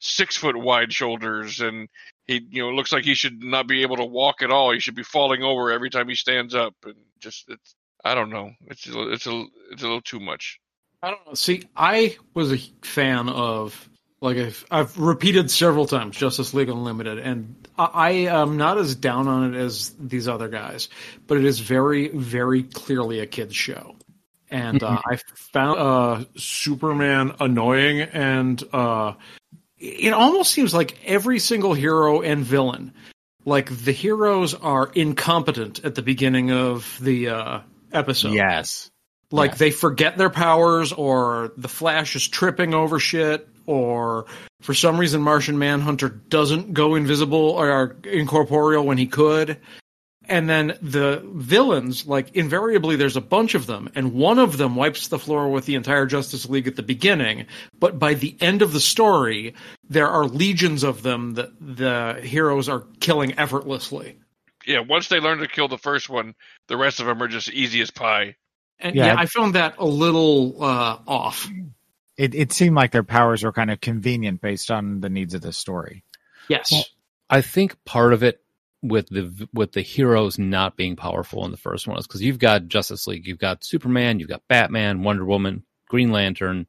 6-foot wide shoulders, and he, looks like he should not be able to walk at all. He should be falling over every time he stands up, and just I don't know. It's a little too much. I don't know. See, I was a fan of, I've repeated several times, Justice League Unlimited, and I am not as down on it as these other guys, but it is very, very clearly a kid's show. And I found Superman annoying, and it almost seems like every single hero and villain, the heroes are incompetent at the beginning of the episode. Yes. They forget their powers, or the Flash is tripping over shit, or for some reason Martian Manhunter doesn't go invisible or incorporeal when he could. And then the villains, invariably there's a bunch of them, and one of them wipes the floor with the entire Justice League at the beginning, but by the end of the story, there are legions of them that the heroes are killing effortlessly. Yeah, once they learn to kill the first one, the rest of them are just easy as pie. And yeah, I found that a little off. It seemed like their powers were kind of convenient based on the needs of the story. Yes. Well, I think part of it with the heroes not being powerful in the first one is because you've got Justice League, you've got Superman, you've got Batman, Wonder Woman, Green Lantern.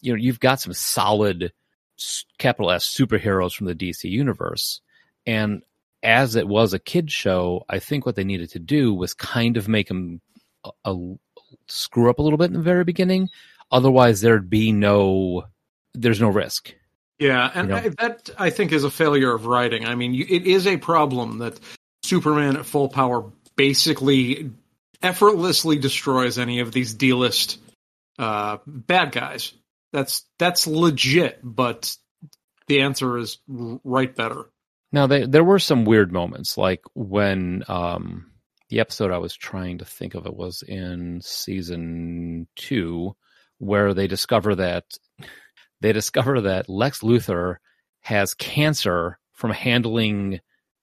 You've got some solid capital S superheroes from the DC universe. And as it was a kid's show, I think what they needed to do was kind of make them screw up a little bit in the very beginning. Otherwise, there's no risk. Yeah, and that I think is a failure of writing. I mean, it is a problem that Superman at full power basically effortlessly destroys any of these D-list bad guys. That's legit, but the answer is write better. Now, there were some weird moments, like when the episode I was trying to think of, it was in season 2, where they discover that Lex Luthor has cancer from handling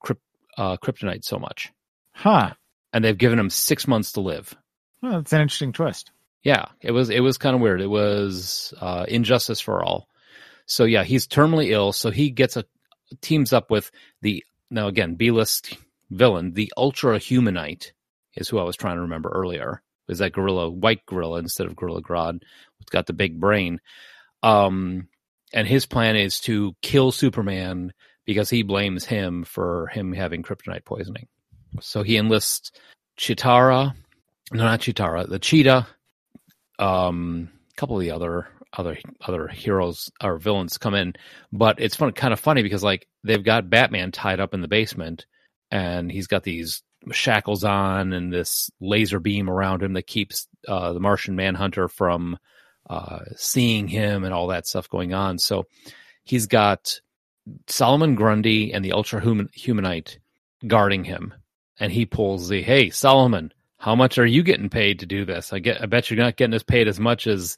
kryptonite so much. Huh. And they've given him 6 months to live. Well, that's an interesting twist. Yeah, it was kind of weird. It was Injustice for All. So yeah, he's terminally ill, so he teams up with the, now again, B-list villain, the Ultra Humanite, is who I was trying to remember earlier. It was that gorilla, white gorilla instead of Gorilla Grodd, who's got the big brain. And his plan is to kill Superman because he blames him for him having kryptonite poisoning. So he enlists the Cheetah, a couple of the other heroes or villains come in. But it's kind of funny because, like, they've got Batman tied up in the basement and he's got these shackles on and this laser beam around him that keeps the Martian Manhunter from seeing him and all that stuff going on. So he's got Solomon Grundy and the Ultra Humanite guarding him, and he pulls the, "Hey, Solomon, how much are you getting paid to do this? I bet you're not getting as paid as much as,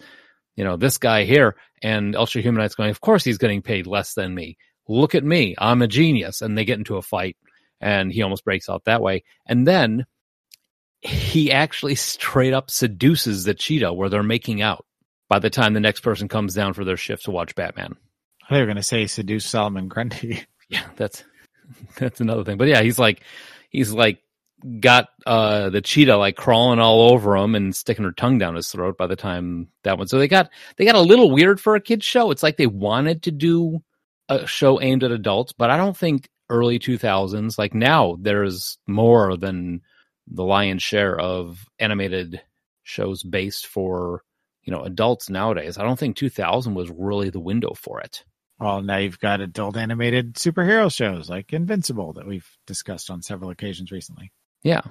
you know, this guy here." And Ultra Humanite's going, "Of course he's getting paid less than me. Look at me. I'm a genius." And they get into a fight, and he almost breaks out that way. And then he actually straight up seduces the Cheetah where they're making out by the time the next person comes down for their shift to watch Batman. They were going to say seduce Solomon Grundy. Yeah, that's another thing. But yeah, he's like got the Cheetah like crawling all over him and sticking her tongue down his throat by the time that one. So they got a little weird for a kid's show. It's like they wanted to do a show aimed at adults, but I don't think early 2000s, like now there's more than the lion's share of animated shows based for, you know, adults nowadays. I don't think 2000 was really the window for it. Well, now you've got adult animated superhero shows like Invincible that we've discussed on several occasions recently. Yeah.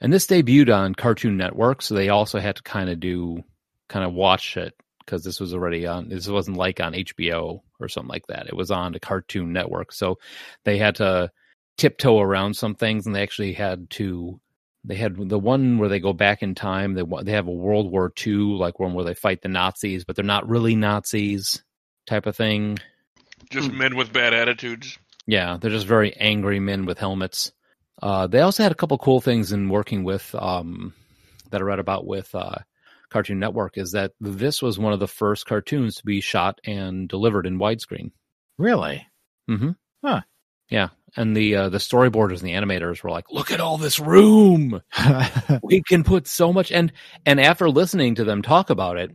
And this debuted on Cartoon Network, so they also had to kind of watch it, because this was already on, this wasn't like on HBO or something like that. It was on the Cartoon Network. So they had to tiptoe around some things, and they actually had the one where they go back in time. They have a World War II, like one where they fight the Nazis, but they're not really Nazis type of thing. Just men with bad attitudes. Yeah, they're just very angry men with helmets. They also had a couple cool things in working with, that I read about with Cartoon Network, is that this was one of the first cartoons to be shot and delivered in widescreen. Really? Mm-hmm. Huh. Yeah. And the storyboarders and the animators were like, "Look at all this room. We can put so much." And after listening to them talk about it,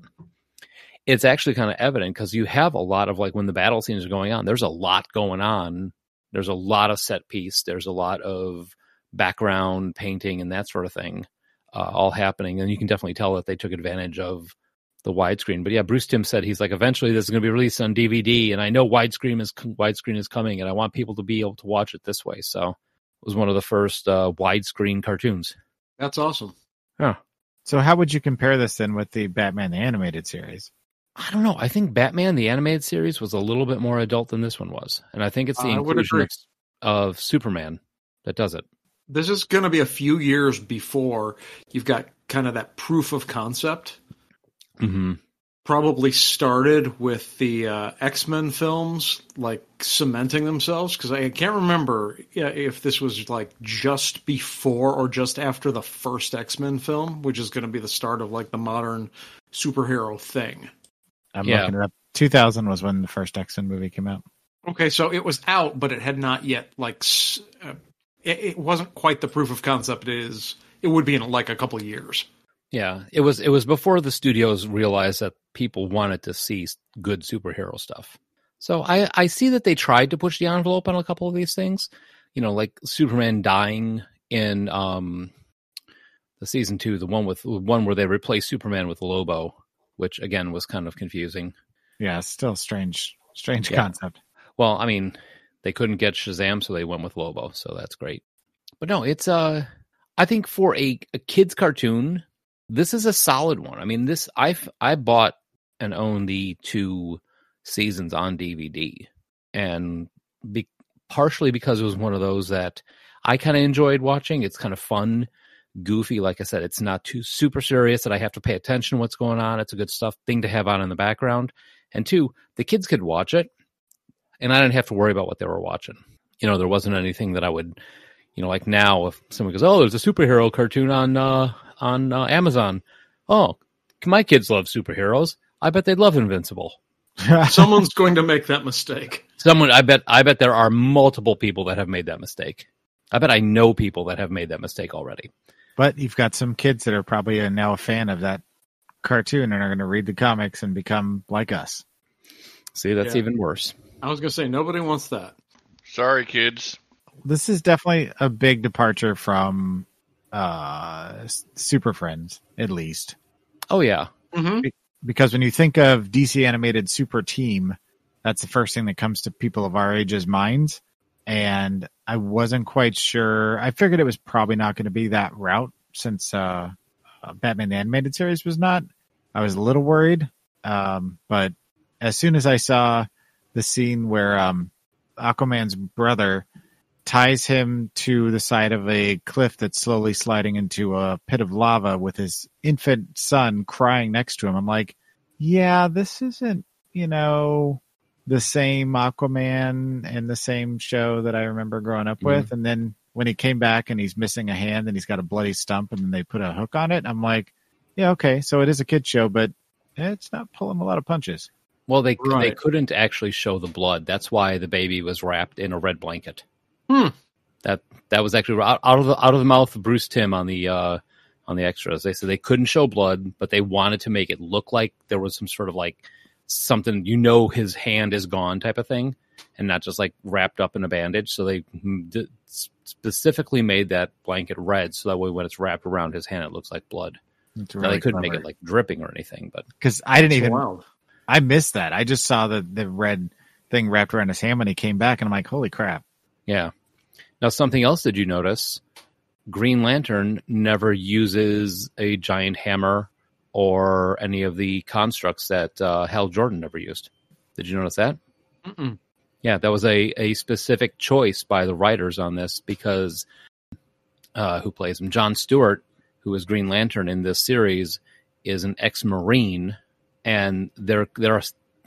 it's actually kind of evident, because you have a lot of, like, when the battle scenes are going on, there's a lot going on. There's a lot of set piece. There's a lot of background painting and that sort of thing all happening. And you can definitely tell that they took advantage of the widescreen. But yeah, Bruce Timm said, he's like, "Eventually this is going to be released on DVD. And I know widescreen is coming, and I want people to be able to watch it this way." So it was one of the first widescreen cartoons. That's awesome. Yeah. So how would you compare this then with the Batman the Animated Series? I don't know. I think Batman the Animated Series was a little bit more adult than this one was. And I think it's the inclusion of Superman that does it. This is going to be a few years before you've got kind of that proof of concept. Mm-hmm. Probably started with the X-Men films, like, cementing themselves. Because I can't remember if this was, like, just before or just after the first X-Men film, which is going to be the start of, like, the modern superhero thing. Looking it up. 2000 was when the first X-Men movie came out. Okay, so it was out, but it had not yet, like, it wasn't quite the proof of concept it is. It would be in, like, a couple of years. Yeah, it was before the studios realized that people wanted to see good superhero stuff. So I see that they tried to push the envelope on a couple of these things. You know, like Superman dying in the season 2, the one where they replaced Superman with Lobo, which, again, was kind of confusing. Yeah, still strange concept. Well, I mean, they couldn't get Shazam, so they went with Lobo, so that's great. But no, it's, I think for a kid's cartoon, this is a solid one. I mean, I bought and owned the 2 seasons on DVD. and partially because it was one of those that I kind of enjoyed watching. It's kind of fun, goofy. Like I said, it's not too super serious that I have to pay attention to what's going on. It's a good stuff thing to have on in the background. And two, the kids could watch it, and I didn't have to worry about what they were watching. You know, there wasn't anything that I would, you know, like now if someone goes, oh, there's a superhero cartoon on Amazon. Oh, my kids love superheroes. I bet they'd love Invincible. Someone's going to make that mistake. I bet there are multiple people that have made that mistake. I bet I know people that have made that mistake already. But you've got some kids that are probably now a fan of that cartoon and are going to read the comics and become like us. See, that's even worse. I was going to say, nobody wants that. Sorry, kids. This is definitely a big departure from Super Friends, at least. Oh, yeah. Mm-hmm. Because when you think of DC Animated Super Team, that's the first thing that comes to people of our age's minds. And I wasn't quite sure. I figured it was probably not going to be that route since Batman: The Animated Series was not. I was a little worried. But as soon as I saw the scene where Aquaman's brother ties him to the side of a cliff that's slowly sliding into a pit of lava with his infant son crying next to him, I'm like, yeah, this isn't, you know, the same Aquaman and the same show that I remember growing up with. Mm-hmm. And then when he came back and he's missing a hand and he's got a bloody stump and then they put a hook on it, I'm like, yeah, okay, so it is a kid show, but it's not pulling a lot of punches. Well, they couldn't actually show the blood. That's why the baby was wrapped in a red blanket. Hmm. That was actually out of the mouth of Bruce Timm on the extras. They said they couldn't show blood, but they wanted to make it look like there was some sort of like something, you know, his hand is gone type of thing, and not just like wrapped up in a bandage. So they specifically made that blanket red, so that way when it's wrapped around his hand, it looks like blood. Really now, they couldn't make it like dripping or anything, but because I didn't even wild. I missed that. I just saw the red thing wrapped around his hand when he came back, and I'm like, holy crap! Yeah. Now, something else did you notice? Green Lantern never uses a giant hammer or any of the constructs that Hal Jordan never used. Did you notice that? Mm-mm. Yeah, that was a specific choice by the writers on this because who plays him? John Stewart, who is Green Lantern in this series, is an ex-Marine, and their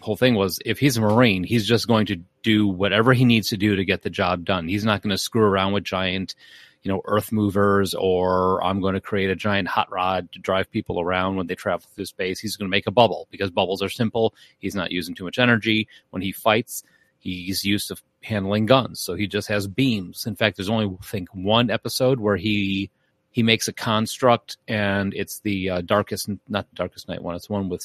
whole thing was if he's a Marine, he's just going to do whatever he needs to do to get the job done. He's not going to screw around with giant, you know, earth movers, or I'm going to create a giant hot rod to drive people around when they travel through space. He's going to make a bubble because bubbles are simple. He's not using too much energy. When he fights, he's used to handling guns, so he just has beams. In fact, there's only, I think, one episode where he makes a construct, and it's the Darkest Night one. It's the one with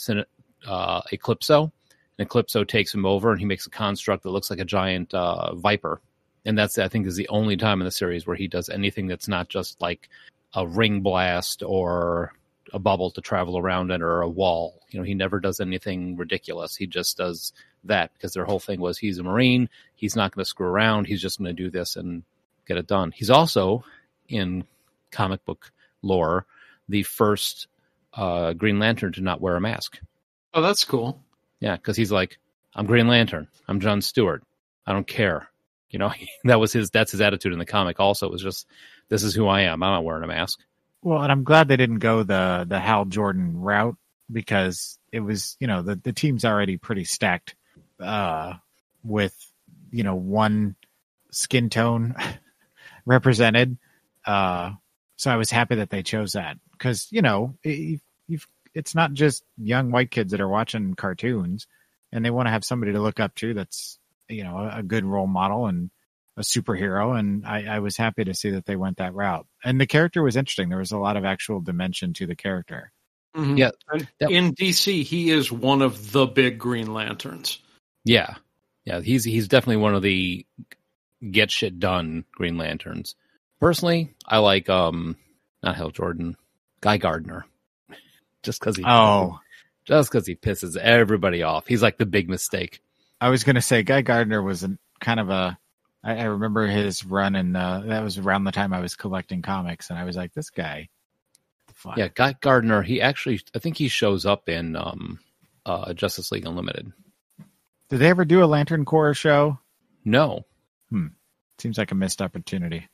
Eclipso. And Eclipso takes him over, and he makes a construct that looks like a giant viper. And that's, I think, is the only time in the series where he does anything that's not just like a ring blast or a bubble to travel around under a wall. You know, he never does anything ridiculous. He just does that because their whole thing was he's a Marine. He's not going to screw around. He's just going to do this and get it done. He's also, in comic book lore, the first Green Lantern to not wear a mask. Oh, that's cool. Yeah, because he's like, I'm Green Lantern. I'm John Stewart. I don't care. You know, that's his attitude in the comic also. It was just, this is who I am. I'm not wearing a mask. Well, and I'm glad they didn't go the Hal Jordan route because it was, you know, the team's already pretty stacked with, you know, one skin tone represented. So I was happy that they chose that because, you know, it's not just young white kids that are watching cartoons, and they want to have somebody to look up to that's, you know, a good role model and a superhero. And I was happy to see that they went that route. And the character was interesting. There was a lot of actual dimension to the character. Mm-hmm. Yeah. In DC, he is one of the big Green Lanterns. Yeah. Yeah. He's definitely one of the get shit done Green Lanterns. Personally, I like, not Hal Jordan, Guy Gardner. Just because he pisses everybody off. He's like the big mistake. I was going to say Guy Gardner was I remember his run, and that was around the time I was collecting comics, and I was like, this guy. Fuck. Yeah, Guy Gardner, he actually, I think he shows up in Justice League Unlimited. Did they ever do a Lantern Corps show? No. Seems like a missed opportunity.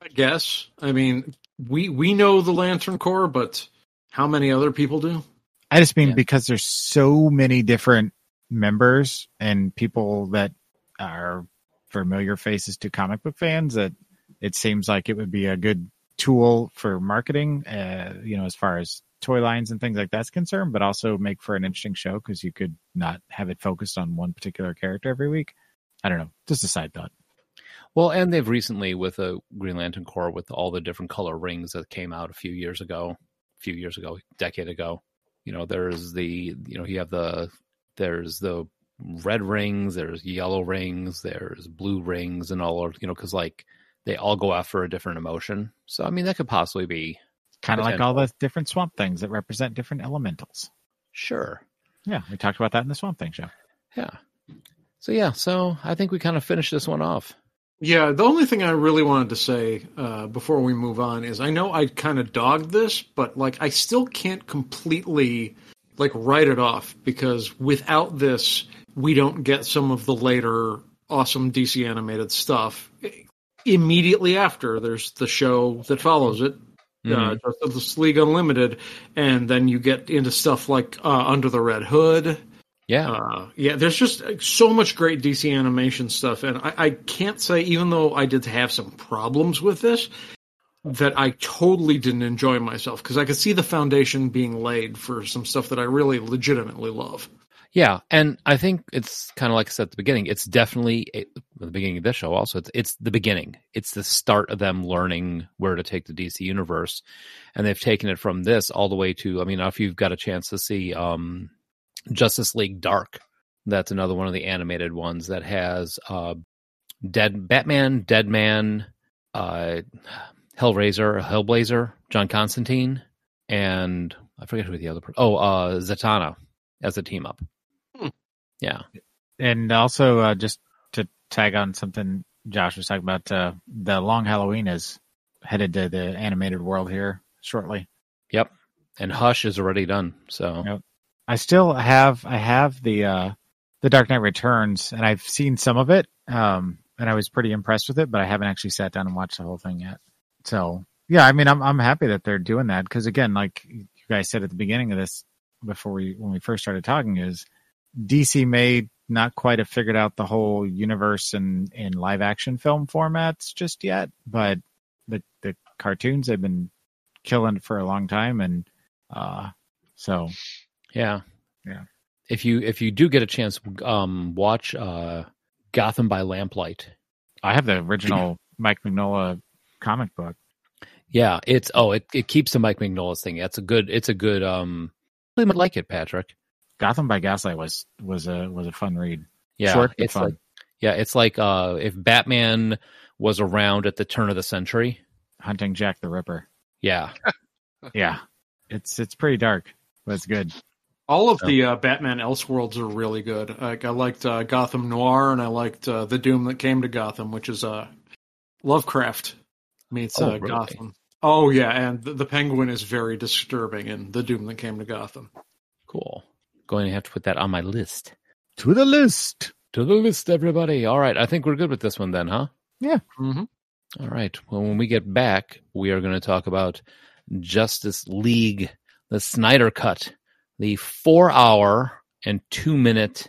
I guess. I mean, we know the Lantern Corps, but how many other people do? I just mean because there's so many different members and people that are familiar faces to comic book fans that it seems like it would be a good tool for marketing, you know, as far as toy lines and things like that's concerned, but also make for an interesting show because you could not have it focused on one particular character every week. I don't know. Just a side thought. Well, and they've recently, with the Green Lantern Corps, with all the different color rings that came out a decade ago, you know, there's the, you know, you have the, there's the red rings, there's yellow rings, there's blue rings, and all, you know, because like they all go after a different emotion. So, I mean, that could possibly be kind of like all the different swamp things that represent different elementals. Sure. Yeah. We talked about that in the Swamp Thing show. Yeah. So, yeah. So I think we kind of finished this one off. Yeah, the only thing I really wanted to say before we move on is I know I kind of dogged this, but like I still can't completely like write it off because without this, we don't get some of the later awesome DC animated stuff. Immediately after, there's the show that follows it, Justice League Unlimited, and then you get into stuff like Under the Red Hood. Yeah. Yeah, there's just so much great DC animation stuff. And I can't say, even though I did have some problems with this, that I totally didn't enjoy myself because I could see the foundation being laid for some stuff that I really legitimately love. Yeah. And I think it's kind of like I said at the beginning, it's definitely the beginning of this show also. It's the beginning. It's the start of them learning where to take the DC universe. And they've taken it from this all the way to, I mean, if you've got a chance to see, Justice League Dark. That's another one of the animated ones that has Batman, Deadman, Hellblazer, John Constantine, and I forget who the other person. Oh, Zatanna as a team up. Yeah, and also just to tag on something Josh was talking about, the Long Halloween is headed to the animated world here shortly. Yep, and Hush is already done. So. Yep. I still have the Dark Knight Returns, and I've seen some of it, and I was pretty impressed with it, but I haven't actually sat down and watched the whole thing yet. So, yeah, I mean, I'm happy that they're doing that because, again, like you guys said at the beginning of this, when we first started talking, is DC may not quite have figured out the whole universe in live action film formats just yet, but the cartoons have been killing for a long time, and so. Yeah. If you do get a chance, watch Gotham by Lamplight. I have the original Mike Mignola comic book. Yeah, it keeps the Mike Mignola's thing. It's a good. Really might like it, Patrick. Gotham by Gaslight was a fun read. Yeah, short but fun. It's like if Batman was around at the turn of the century, hunting Jack the Ripper. Yeah, yeah. It's pretty dark, but it's good. All of the Batman Elseworlds are really good. I liked Gotham Noir, and I liked The Doom That Came to Gotham, which is Lovecraft meets really? Gotham. Oh, yeah, and the Penguin is very disturbing in The Doom That Came to Gotham. Cool. Going to have to put that on my list. To the list! To the list, everybody. All right, I think we're good with this one then, huh? Yeah. Mm-hmm. All right. Well, when we get back, we are going to talk about Justice League, the Snyder Cut. The 4-hour and 2-minute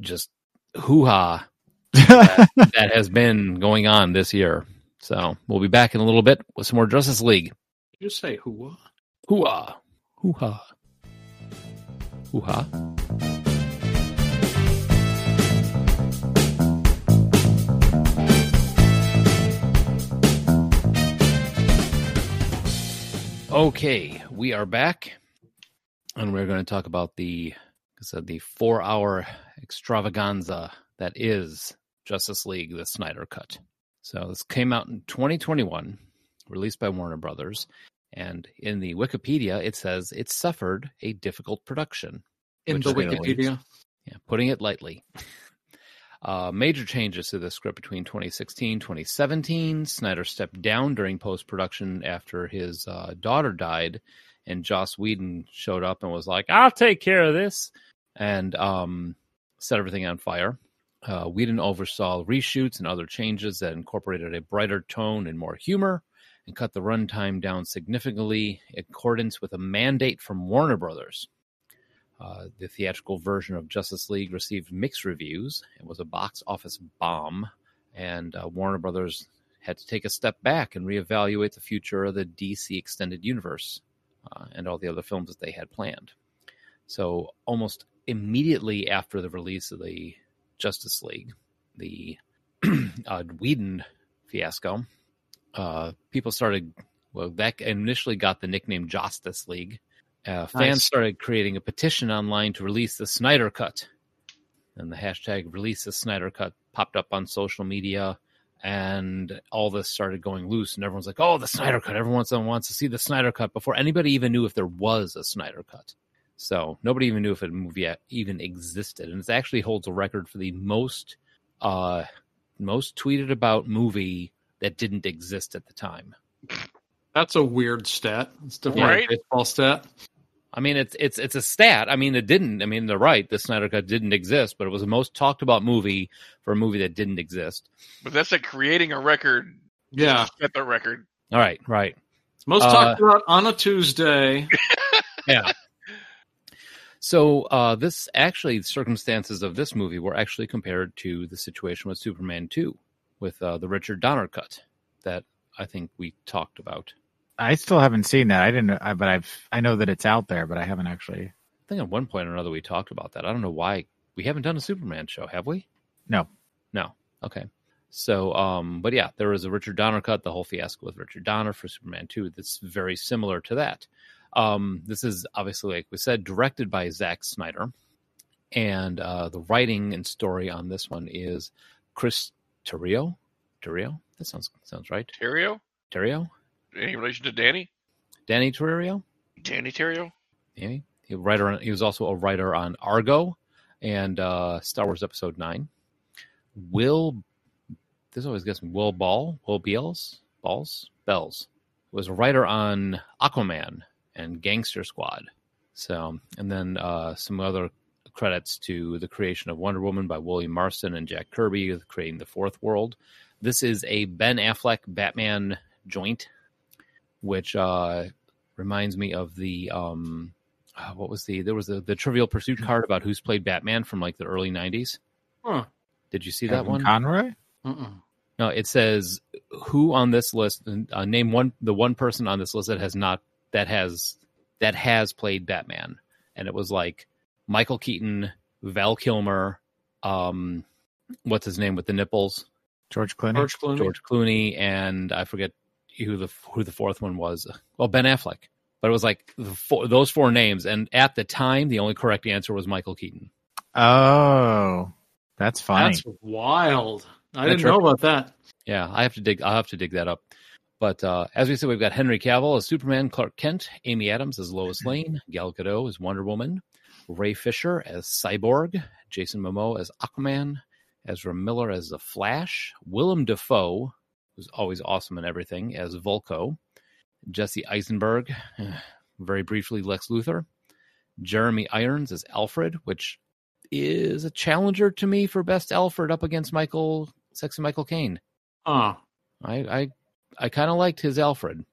just hoo-ha that has been going on this year. So we'll be back in a little bit with some more Justice League. Did you say hoo-ha? Hoo-ha. Hoo-ha. Hoo-ha. Okay, we are back. And we're going to talk about the 4-hour extravaganza that is Justice League, the Snyder Cut. So this came out in 2021, released by Warner Brothers. And in the Wikipedia, it says it suffered a difficult production. In the Wikipedia? Yeah, putting it lightly. Major changes to the script between 2016 and 2017. Snyder stepped down during post-production after his daughter died. And Joss Whedon showed up and was like, I'll take care of this. And set everything on fire. Whedon oversaw reshoots and other changes that incorporated a brighter tone and more humor, and cut the runtime down significantly in accordance with a mandate from Warner Brothers. The theatrical version of Justice League received mixed reviews. It was a box office bomb, and Warner Brothers had to take a step back and reevaluate the future of the DC Extended Universe and all the other films that they had planned. So almost immediately after the release of the Justice League, the Whedon fiasco, people started, well, that initially got the nickname Justice League. Fans started creating a petition online to release the Snyder Cut. And the hashtag release the Snyder Cut popped up on social media, and all this started going loose. And everyone's like, oh, the Snyder Cut. Everyone wants to see the Snyder Cut before anybody even knew if there was a Snyder Cut. So nobody even knew if a movie even existed. And it actually holds a record for the most tweeted about movie that didn't exist at the time. That's a weird stat. It's different, right? Baseball stat. I mean, it's a stat. I mean, it didn't. I mean, they're right. The Snyder Cut didn't exist, but it was the most talked about movie for a movie that didn't exist. But that's like creating a record. Yeah. Set the record. All right. Right. Most talked about on a Tuesday. Yeah. So this actually, circumstances of this movie were actually compared to the situation with Superman 2 with the Richard Donner cut that I think we talked about. I still haven't seen that. I know that it's out there, but I haven't actually. I think at one point or another we talked about that. I don't know why we haven't done a Superman show, have we? No. Okay. So, but yeah, there was a Richard Donner cut. The whole fiasco with Richard Donner for Superman 2. That's very similar to that. This is obviously, like we said, directed by Zack Snyder, and the writing and story on this one is Chris Terrio. Terrio? That sounds right. Terrio? Any relation to Danny? Danny Terrio? Danny Terrio? Yeah. He was also a writer on Argo and Star Wars Episode 9. Will Bells was a writer on Aquaman and Gangster Squad. So, and then some other credits to the creation of Wonder Woman by William Marston and Jack Kirby, creating the Fourth World. This is a Ben Affleck Batman joint, which reminds me of the there was the Trivial Pursuit card about who's played Batman from like the early 90s. Huh. Did you see Kevin that one? Conroy? Mm-mm. No, it says who on this list name the one person on this list that has played Batman, and it was like Michael Keaton, Val Kilmer, what's his name with the nipples? George Clooney, and I forget who the fourth one was. Well, Ben Affleck. But it was like those four names, and at the time, the only correct answer was Michael Keaton. Oh, that's funny. That's wild. I didn't know about that. Yeah, I'll have to dig that up. But as we said, we've got Henry Cavill as Superman, Clark Kent, Amy Adams as Lois Lane, Gal Gadot as Wonder Woman, Ray Fisher as Cyborg, Jason Momoa as Aquaman, Ezra Miller as The Flash, Willem Dafoe, who's always awesome in everything, as Volko, Jesse Eisenberg, very briefly Lex Luthor, Jeremy Irons as Alfred, which is a challenger to me for best Alfred up against Sexy Michael Caine. I kind of liked his Alfred.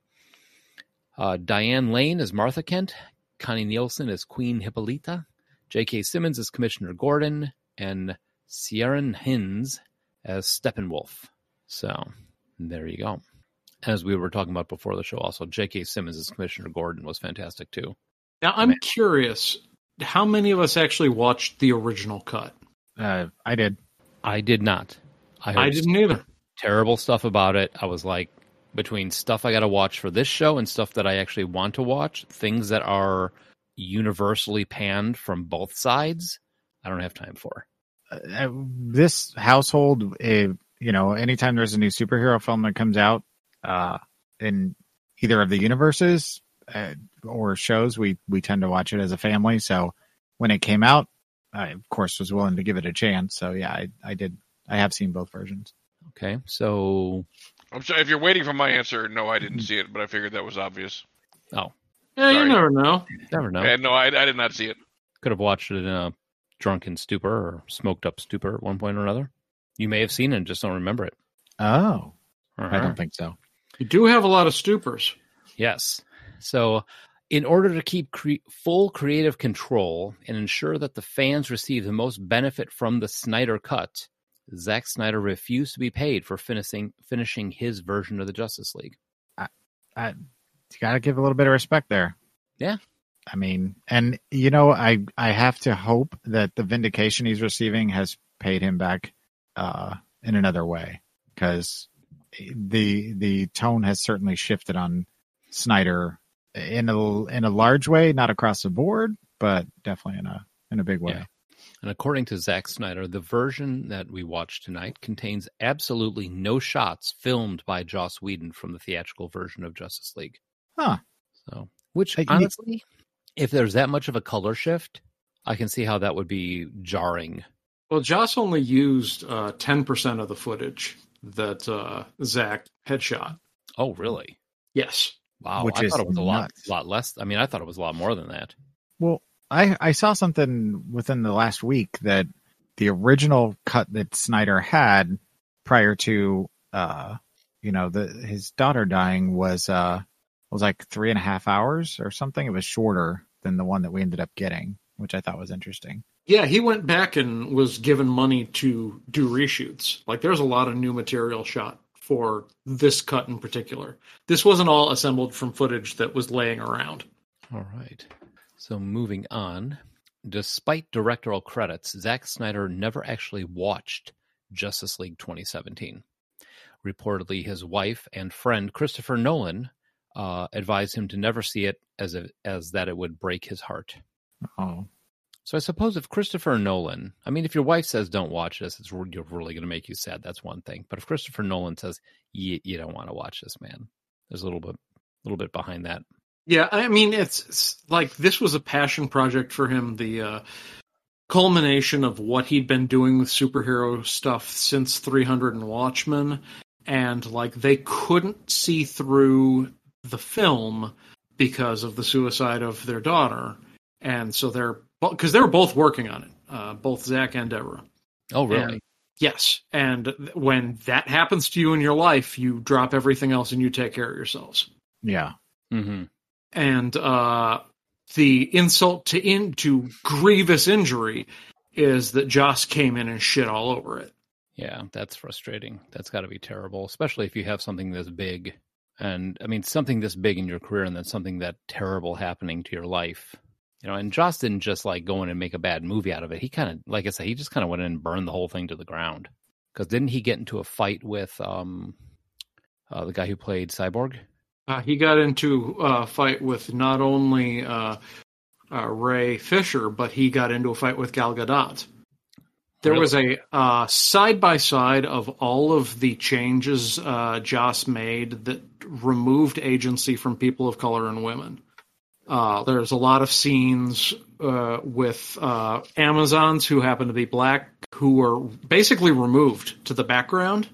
Diane Lane as Martha Kent, Connie Nielsen as Queen Hippolyta, J.K. Simmons as Commissioner Gordon, and Ciaran Hinds as Steppenwolf. So there you go. As we were talking about before the show, also J.K. Simmons as Commissioner Gordon was fantastic too. Now I'm curious, how many of us actually watched the original cut? I did. I did not. I didn't either. Terrible stuff about it. I was like, between stuff I got to watch for this show and stuff that I actually want to watch, things that are universally panned from both sides, I don't have time for. This household, anytime there's a new superhero film that comes out in either of the universes or shows, we tend to watch it as a family. So when it came out, I, of course, was willing to give it a chance. So, yeah, I did. I have seen both versions. Okay, so... I'm sorry, if you're waiting for my answer, no, I didn't see it, but I figured that was obvious. Oh. Yeah, sorry. You never know. I did not see it. Could have watched it in a drunken stupor or smoked up stupor at one point or another. You may have seen it and just don't remember it. Oh, uh-huh. I don't think so. You do have a lot of stupors. Yes. So in order to keep full creative control and ensure that the fans receive the most benefit from the Snyder Cut, Zack Snyder refused to be paid for finishing his version of the Justice League. I got to give a little bit of respect there. Yeah. I mean, and, you know, I have to hope that the vindication he's receiving has paid him back in another way, because the tone has certainly shifted on Snyder in a large way, not across the board, but definitely in a big way. Yeah. And according to Zack Snyder, the version that we watched tonight contains absolutely no shots filmed by Joss Whedon from the theatrical version of Justice League. Huh. So, which, honestly, if there's that much of a color shift, I can see how that would be jarring. Well, Joss only used 10% of the footage that Zack had shot. Oh, really? Yes. Wow. Which I thought it was a lot less. I mean, I thought it was a lot more than that. Well, I saw something within the last week that the original cut that Snyder had prior to, his daughter dying was like 3.5 hours or something. It was shorter than the one that we ended up getting, which I thought was interesting. Yeah, he went back and was given money to do reshoots. Like, there's a lot of new material shot for this cut in particular. This wasn't all assembled from footage that was laying around. All right. So moving on, despite directorial credits, Zack Snyder never actually watched Justice League 2017. Reportedly, his wife and friend Christopher Nolan advised him to never see it, as that it would break his heart. Oh. So I suppose if Christopher Nolan, I mean, if your wife says don't watch this, it's you're really going to make you sad. That's one thing. But if Christopher Nolan says you don't want to watch this, man, there's a little bit behind that. Yeah, I mean, it's like this was a passion project for him. The culmination of what he'd been doing with superhero stuff since 300 and Watchmen, and like they couldn't see through the film because of the suicide of their daughter, and so they were both working on it, both Zack and Deborah. Oh, really? And, yes. And when that happens to you in your life, you drop everything else and you take care of yourselves. Yeah. Mm-hmm. And the insult to grievous injury is that Joss came in and shit all over it. Yeah, that's frustrating. That's got to be terrible, especially if you have something this big. And, I mean, something this big in your career and then something that terrible happening to your life. You know, and Joss didn't just, like, go in and make a bad movie out of it. He kind of, like I said, he just kind of went in and burned the whole thing to the ground. Because didn't he get into a fight with the guy who played Cyborg? He got into a fight with not only Ray Fisher, but he got into a fight with Gal Gadot. There was a side-by-side of all of the changes Joss made that removed agency from people of color and women. There's a lot of scenes with Amazons who happen to be black who were basically removed to the background.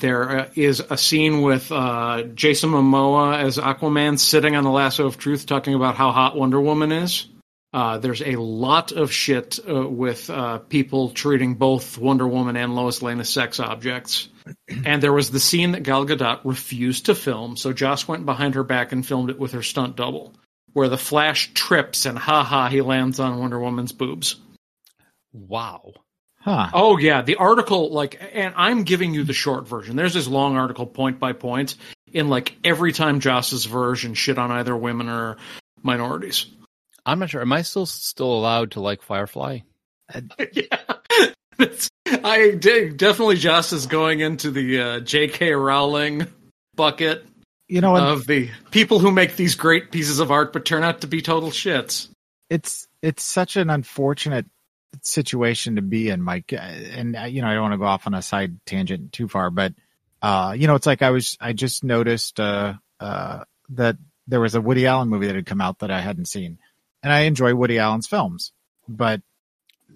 There is a scene with Jason Momoa as Aquaman sitting on the lasso of truth talking about how hot Wonder Woman is. There's a lot of shit with people treating both Wonder Woman and Lois Lane as sex objects. And there was the scene that Gal Gadot refused to film, so Joss went behind her back and filmed it with her stunt double, where the Flash trips and he lands on Wonder Woman's boobs. Wow. Huh. Oh, yeah. The article, and I'm giving you the short version. There's this long article, point by point, in, every time Joss's version shit on either women or minorities. I'm not sure. Am I still allowed to like Firefly? Yeah. I definitely Joss is going into the J.K. Rowling bucket of the people who make these great pieces of art but turn out to be total shits. It's such an unfortunate situation to be in, Mike. And, I don't want to go off on a side tangent too far, but, it's like I just noticed that there was a Woody Allen movie that had come out that I hadn't seen. And I enjoy Woody Allen's films, but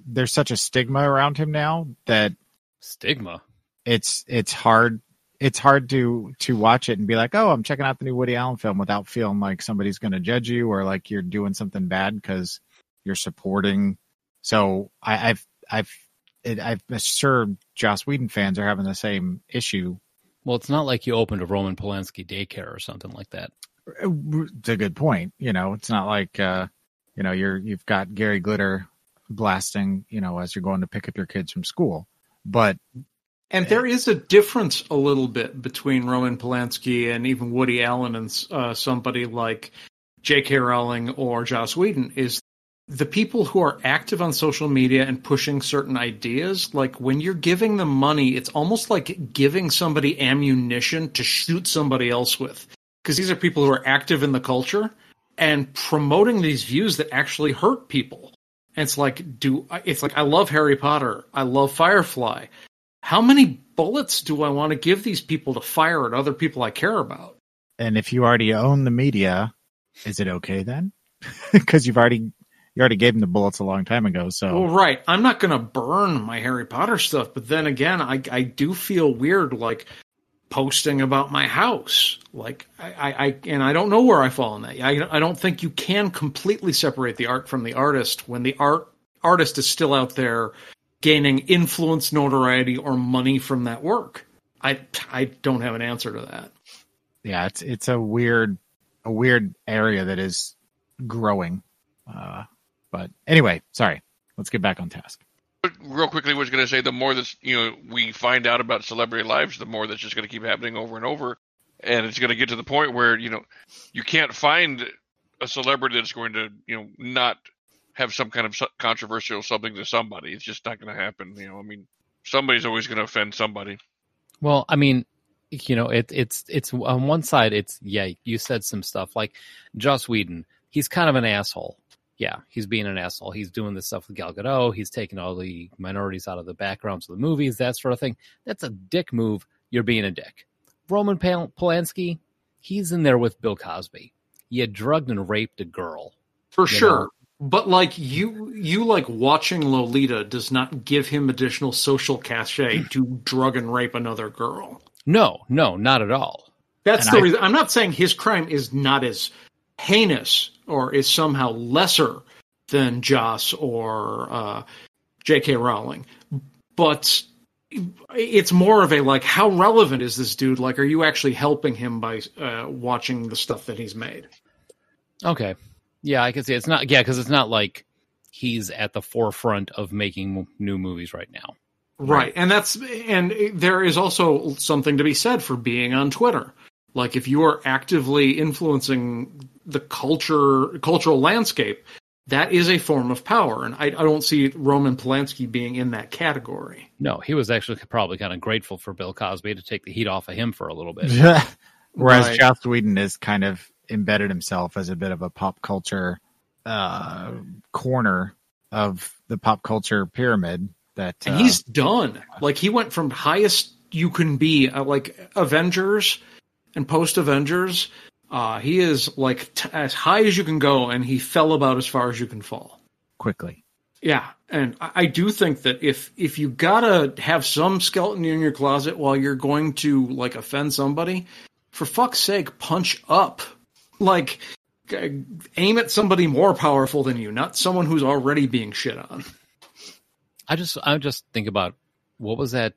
there's such a stigma around him now that it's hard to watch it and be like, oh, I'm checking out the new Woody Allen film without feeling like somebody's going to judge you or like you're doing something bad because you're supporting So I've assured Joss Whedon fans are having the same issue. Well, it's not like you opened a Roman Polanski daycare or something like that. It's a good point. You know, it's not like you've got Gary Glitter blasting, you know, as you're going to pick up your kids from school. But and there is a difference a little bit between Roman Polanski and even Woody Allen and somebody like J.K. Rowling or Joss Whedon is the people who are active on social media and pushing certain ideas. Like when you're giving them money, it's almost like giving somebody ammunition to shoot somebody else with, because these are people who are active in the culture and promoting these views that actually hurt people. And it's like, I love Harry Potter. I love Firefly. How many bullets do I want to give these people to fire at other people I care about? And if you already own the media, is it okay then? Because you already gave them the bullets a long time ago. So well, right. I'm not going to burn my Harry Potter stuff. But then again, I do feel weird, like posting about my house. Like I don't know where I fall on that. I don't think you can completely separate the art from the artist when the artist is still out there gaining influence, notoriety, or money from that work. I don't have an answer to that. Yeah, it's a weird area that is growing. But anyway, sorry. Let's get back on task. Real quickly, I was going to say the more that we find out about celebrity lives, the more that's just going to keep happening over and over, and it's going to get to the point where you can't find a celebrity that's going to not have some kind of controversial something to somebody. It's just not going to happen. I mean, somebody's always going to offend somebody. Well, I mean, it's on one side, it's you said some stuff like Joss Whedon. He's kind of an asshole. Yeah, he's being an asshole. He's doing this stuff with Gal Gadot. He's taking all the minorities out of the backgrounds of the movies, that sort of thing. That's a dick move. You're being a dick. Roman Polanski, he's in there with Bill Cosby. You drugged and raped a girl. For sure. But like you like watching Lolita does not give him additional social cachet to drug and rape another girl. No, not at all. That's the reason. I'm not saying his crime is not as heinous or is somehow lesser than Joss or J.K. Rowling, but it's more of a like, how relevant is this dude? Like, are you actually helping him by watching the stuff that he's made? Okay. Yeah, I can see it's not. Yeah, because it's not like he's at the forefront of making new movies right now. Right, and there is also something to be said for being on Twitter. Like if you are actively influencing the cultural landscape, that is a form of power, and I don't see Roman Polanski being in that category. No, he was actually probably kind of grateful for Bill Cosby to take the heat off of him for a little bit. Whereas Joss Whedon is kind of embedded himself as a bit of a pop culture corner of the pop culture pyramid that and he's done. Like he went from highest you can be like Avengers and post Avengers. He is like as high as you can go, and he fell about as far as you can fall quickly. Yeah. And I do think that if you gotta have some skeleton in your closet while you're going to like offend somebody, for fuck's sake, punch up. Like, aim at somebody more powerful than you, not someone who's already being shit on. I just think about, what was that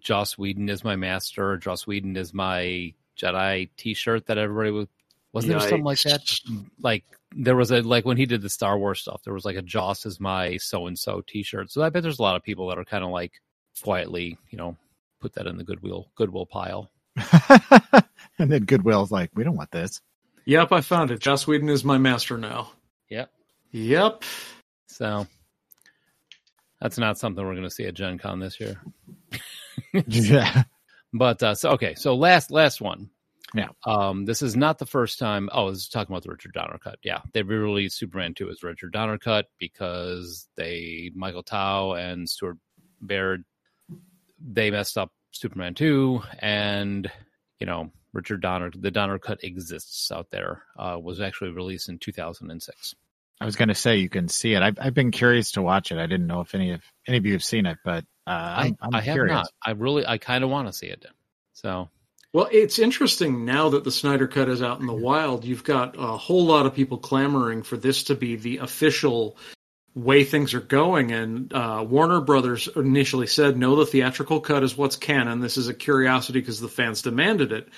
Joss Whedon is my master, or Joss Whedon is my Jedi t-shirt that everybody was... Wasn't there something like that? Like, there was like, when he did the Star Wars stuff, there was like a Joss is my so-and-so t-shirt. So I bet there's a lot of people that are kind of like, quietly, put that in the Goodwill pile. And then Goodwill's like, we don't want this. Yep, I found it. Joss Whedon is my master now. Yep. So that's not something we're going to see at Gen Con this year. Yeah. But so last one. Yeah. This is not the first time. Oh, I was talking about the Richard Donner cut. Yeah, they re-released Superman 2 as Richard Donner cut because Michael Tao and Stuart Baird, they messed up Superman 2, and Richard Donner, the Donner cut exists out there, was actually released in 2006. I was going to say you can see it. I've been curious to watch it. I didn't know if any of you have seen it, but I have curious. Not. I kind of want to see it. So, well, it's interesting now that the Snyder cut is out in the wild. You've got a whole lot of people clamoring for this to be the official way things are going, and Warner Brothers initially said, no, the theatrical cut is what's canon. This is a curiosity because the fans demanded it.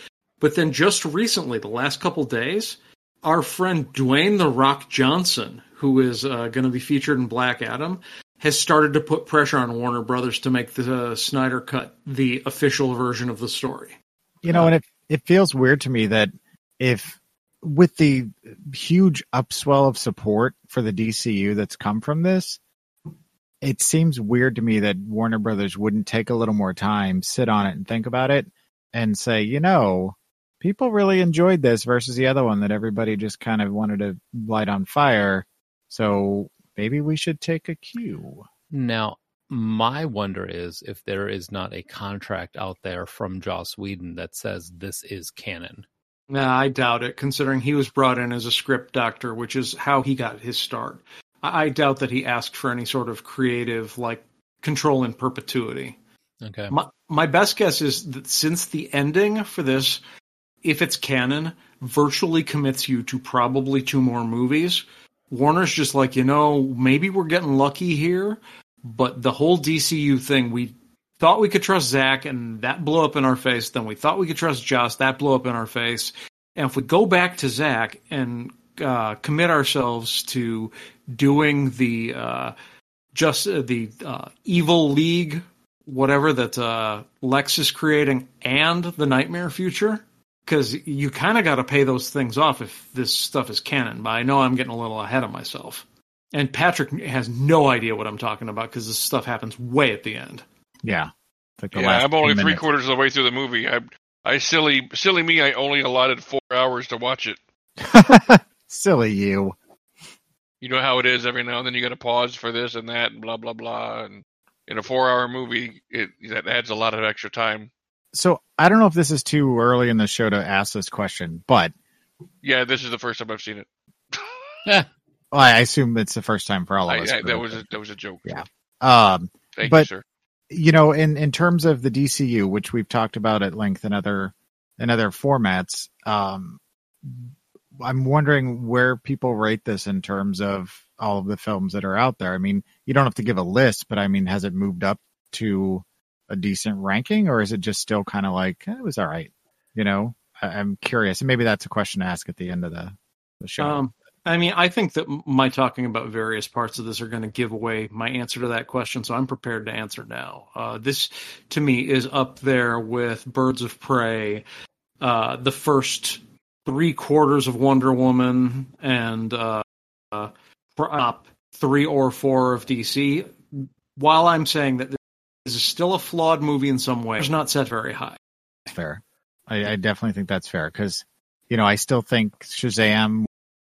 But then just recently, the last couple days, our friend Dwayne The Rock Johnson, who is going to be featured in Black Adam, has started to put pressure on Warner Brothers to make the Snyder Cut the official version of the story. You know, and it feels weird to me that if, with the huge upswell of support for the DCU that's come from this, it seems weird to me that Warner Brothers wouldn't take a little more time, sit on it and think about it, and say, you know, people really enjoyed this versus the other one that everybody just kind of wanted to light on fire. So maybe we should take a cue. Now, my wonder is if there is not a contract out there from Joss Whedon that says this is canon. Nah, I doubt it, considering he was brought in as a script doctor, which is how he got his start. I doubt that he asked for any sort of creative, like, control in perpetuity. Okay. My best guess is that since the ending for this, if it's canon, virtually commits you to probably 2 more movies, Warner's just like, you know, maybe we're getting lucky here, but the whole DCU thing, we thought we could trust Zack, and that blew up in our face. Then we thought we could trust Joss, that blew up in our face. And if we go back to Zack and commit ourselves to doing the evil league, whatever that Lex is creating, and the nightmare future, because you kind of got to pay those things off if this stuff is canon. But I know I'm getting a little ahead of myself. And Patrick has no idea what I'm talking about because this stuff happens way at the end. Yeah, like I'm only 3/4 of the way through the movie. I silly me. I only allotted 4 hours to watch it. Silly you. You know how it is. Every now and then you got to pause for this and that, and blah blah blah. And in a 4-hour movie, that adds a lot of extra time. So I don't know if this is too early in the show to ask this question, but yeah, this is the first time I've seen it. Well, I assume it's the first time for all of us. That was a joke. Yeah. Thank you, sir. You know, in terms of the DCU, which we've talked about at length in other formats, I'm wondering where people rate this in terms of all of the films that are out there. I mean, you don't have to give a list, but I mean, has it moved up to a decent ranking, or is it just still kind of like, it was all right? You know, I'm curious. And maybe that's a question to ask at the end of the show. I mean, I think that my talking about various parts of this are going to give away my answer to that question, so I'm prepared to answer now. This, to me, is up there with Birds of Prey, the first 3/4 of Wonder Woman, and top 3 or 4 of DC. While I'm saying that this is still a flawed movie in some way, it's not set very high. Fair. I definitely think that's fair, because, you know, I still think Shazam,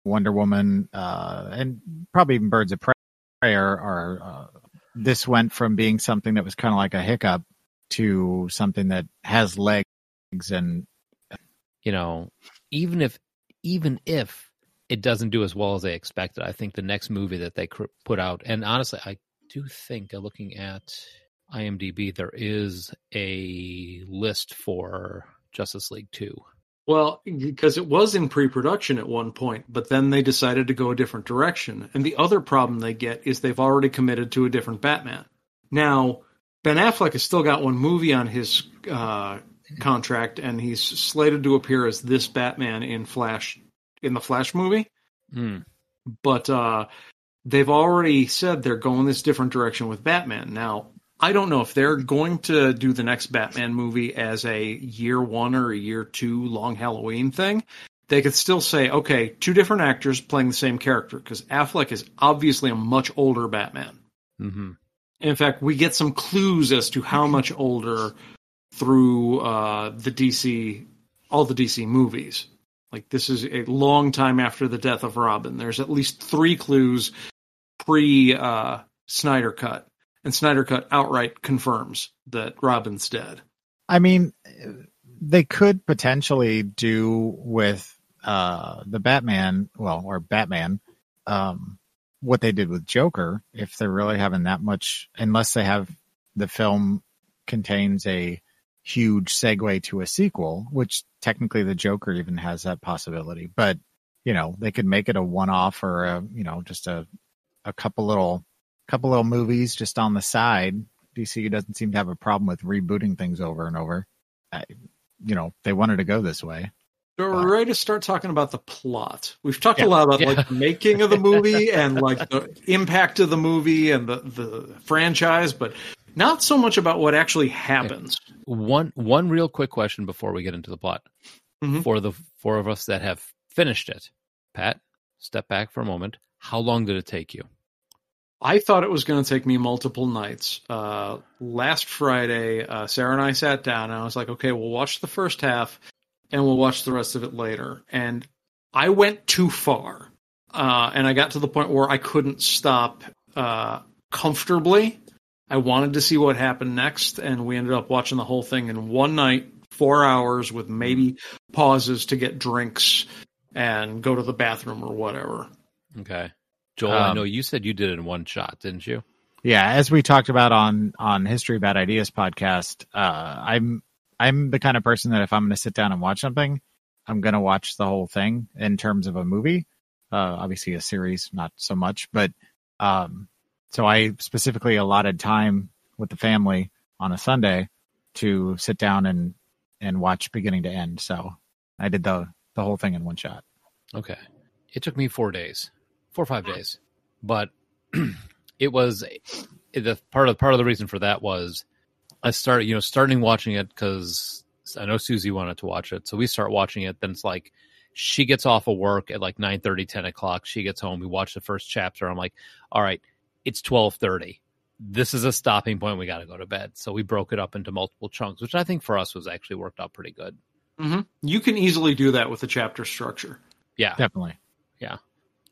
Wonder Woman, and probably even Birds of Prey are this went from being something that was kind of like a hiccup to something that has legs. And, you know, even if it doesn't do as well as they expected, I think the next movie that they put out, and honestly, I do think looking at IMDb, there is a list for Justice League 2. Well, because it was in pre-production at one point, but then they decided to go a different direction. And the other problem they get is they've already committed to a different Batman. Now, Ben Affleck has still got one movie on his contract, and he's slated to appear as this Batman in the Flash movie. Mm. But they've already said they're going this different direction with Batman. Now, I don't know if they're going to do the next Batman movie as a year 1 or a year 2 long Halloween thing. They could still say, okay, 2 different actors playing the same character, because Affleck is obviously a much older Batman. Mm-hmm. In fact, we get some clues as to how much older through all the DC movies. Like, this is a long time after the death of Robin. There's at least 3 clues pre-Snyder Cut. And Snyder Cut outright confirms that Robin's dead. I mean, they could potentially do with the Batman, what they did with Joker, if they're really having that much, unless they have the film contains a huge segue to a sequel, which technically the Joker even has that possibility. But, you know, they could make it a one-off or, just a a couple little movies just on the side. DCU doesn't seem to have a problem with rebooting things over and over. They wanted to go this way. So we're ready to start talking about the plot. We've talked a lot about like the making of the movie and like the impact of the movie and the franchise, but not so much about what actually happens. One real quick question before we get into the plot. Mm-hmm. For the four of us that have finished it, Pat, step back for a moment. How long did it take you? I thought it was going to take me multiple nights. Last Friday, Sarah and I sat down, and I was like, okay, we'll watch the first half, and we'll watch the rest of it later. And I went too far, and I got to the point where I couldn't stop comfortably. I wanted to see what happened next, and we ended up watching the whole thing in one night, 4 hours, with maybe pauses to get drinks and go to the bathroom or whatever. Okay. Joel, I know you said you did it in one shot, didn't you? Yeah, as we talked about on History Bad Ideas podcast, I'm the kind of person that if I'm going to sit down and watch something, I'm going to watch the whole thing in terms of a movie. Obviously, a series, not so much. But so I specifically allotted time with the family on a Sunday to sit down and watch beginning to end. So I did the whole thing in one shot. Okay. It took me 4 days. 4 or 5 days, but it was the part of the reason for that was I started, starting watching it because I know Susie wanted to watch it. So we start watching it. Then it's like, she gets off of work at like 9:30, 10 o'clock. She gets home. We watch the first chapter. I'm like, all right, it's 12:30. This is a stopping point. We got to go to bed. So we broke it up into multiple chunks, which I think for us was actually worked out pretty good. Mm-hmm. You can easily do that with the chapter structure. Yeah, definitely. Yeah.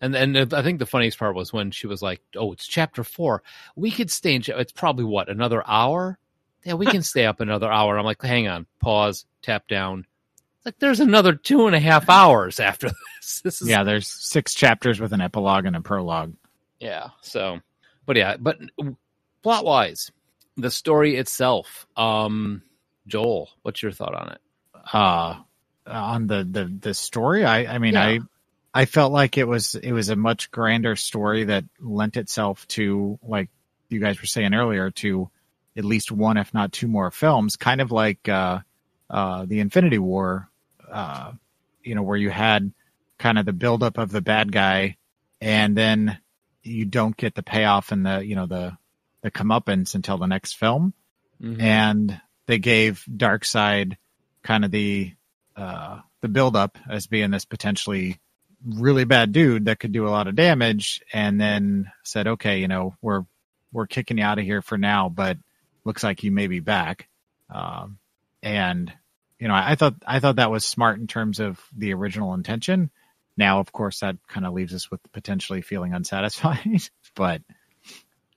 And I think the funniest part was when she was like, oh, it's chapter 4. We could stay in it's probably, what, another hour? Yeah, we can stay up another hour. I'm like, hang on, pause, tap down. It's like, there's another 2.5 hours after this. Yeah, there's 6 chapters with an epilogue and a prologue. Yeah, so, but plot-wise, the story itself, Joel, what's your thought on it? On the story? I felt like it was a much grander story that lent itself to, like you guys were saying earlier, to at least one, if not two more films, kind of like the Infinity War, where you had kind of the buildup of the bad guy and then you don't get the payoff and the comeuppance until the next film. Mm-hmm. And they gave Darkseid kind of the buildup as being this potentially really bad dude that could do a lot of damage, and then said, okay, we're kicking you out of here for now, but looks like you may be back. I thought that was smart in terms of the original intention. Now, of course, that kind of leaves us with potentially feeling unsatisfied, but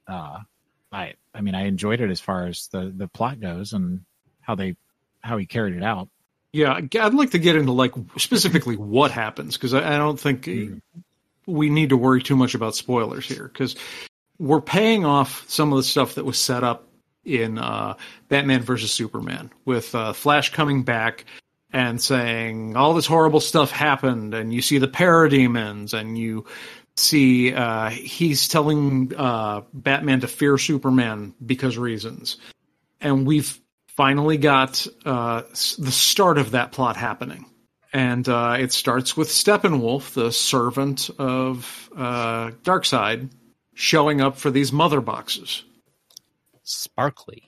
I enjoyed it as far as the plot goes and how he carried it out. Yeah, I'd like to get into like specifically what happens, because I don't think we need to worry too much about spoilers here, because we're paying off some of the stuff that was set up in Batman versus Superman with Flash coming back and saying all this horrible stuff happened, and you see the parademons, and you see he's telling Batman to fear Superman because reasons, and we've finally got the start of that plot happening. And it starts with Steppenwolf, the servant of Darkseid, showing up for these mother boxes. Sparkly.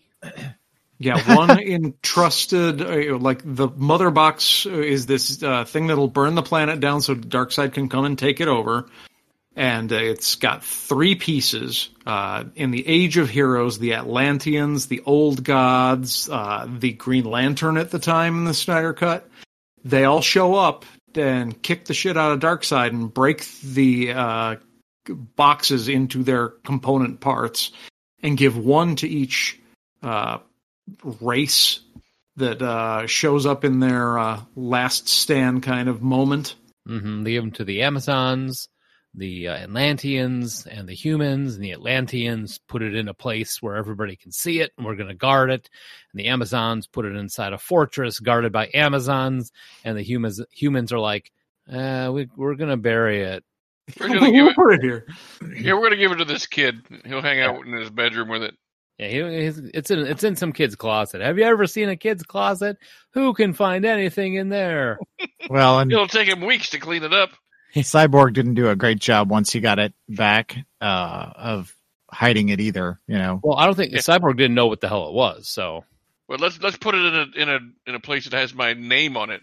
Yeah, one entrusted... the mother box is this thing that'll burn the planet down so Darkseid can come and take it over. And it's got 3 pieces. In the Age of Heroes, the Atlanteans, the Old Gods, the Green Lantern at the time in the Snyder Cut. They all show up and kick the shit out of Darkseid and break the boxes into their component parts and give one to each race that shows up in their last stand kind of moment. Mm-hmm. They give them to the Amazons, the Atlanteans, and the humans, and the Atlanteans put it in a place where everybody can see it, and we're going to guard it. And the Amazons put it inside a fortress guarded by Amazons, and the humans are like, we're going to bury it We're gonna give it, it here. Yeah, we're gonna give it to this kid. He'll hang out in his bedroom with it. Yeah, it's in some kid's closet. Have you ever seen a kid's closet? Who can find anything in there? Well, and it'll take him weeks to clean it up. Cyborg didn't do a great job once he got it back of hiding it either. You know. Well, I don't think Cyborg didn't know what the hell it was. So, well, let's put it in a place that has my name on it.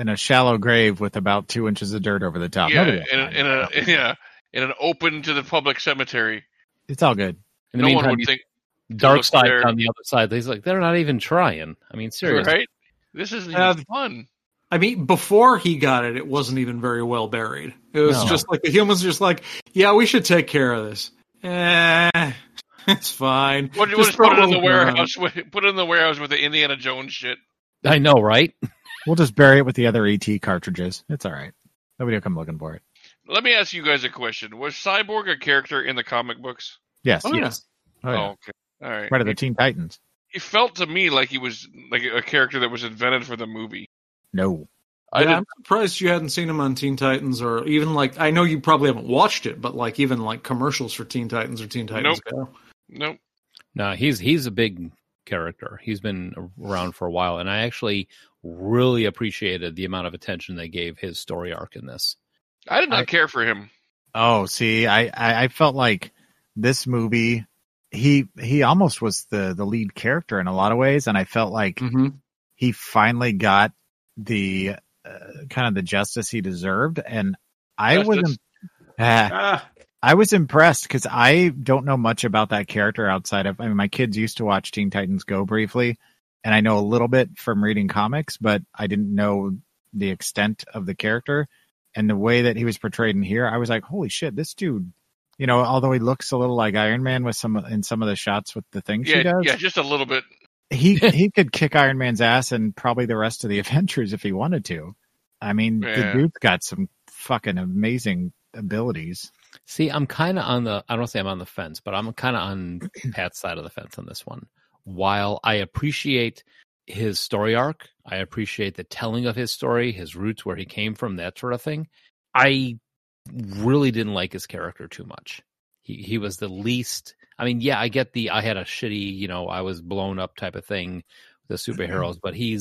In a shallow grave with about 2 inches of dirt over the top. Yeah, in an open to the public cemetery. It's all good. In the meantime, one would think Darkseid on the other side. He's like, they're not even trying. I mean, seriously. Right? This isn't even fun. I mean, before he got it, it wasn't even very well buried. It was just like the humans were just like, yeah, we should take care of this. It's fine. What, just put it in the warehouse. Put it in the warehouse with the Indiana Jones shit. I know, right? We'll just bury it with the other ET cartridges. It's all right. Nobody will come looking for it. Let me ask you guys a question. Was Cyborg a character in the comic books? Yes. Oh, yes. Yeah. Oh, yeah. Oh, okay. All right. Part of the Teen Titans. He felt to me like he was like a character that was invented for the movie. No. I'm surprised you hadn't seen him on Teen Titans or even like, I know you probably haven't watched it, but like even like commercials for Teen Titans or Teen Titans Go. Nope. No, he's a big character. He's been around for a while, and I actually really appreciated the amount of attention they gave his story arc in this. I did not care for him. Oh, see, I felt like this movie, he almost was the lead character in a lot of ways, and I felt like he finally got the kind of the justice he deserved, and I was impressed because I don't know much about that character outside of, I mean, my kids used to watch Teen Titans Go briefly, and I know a little bit from reading comics, but I didn't know the extent of the character. And the way that he was portrayed in here, I was like, holy shit, this dude, you know, although he looks a little like Iron Man with some of the shots with the things he does. Yeah, just a little bit. He could kick Iron Man's ass and probably the rest of the Avengers if he wanted to. I mean, the dude's got some fucking amazing abilities. See, I'm kind of on the, I don't say I'm on the fence, but I'm kind of on Pat's side of the fence on this one. While I appreciate his story arc, I appreciate the telling of his story, his roots, where he came from, that sort of thing, I really didn't like his character too much. He was the least, I mean, yeah, I get the, I had a shitty, you know, I was blown up type of thing, the superheroes, but he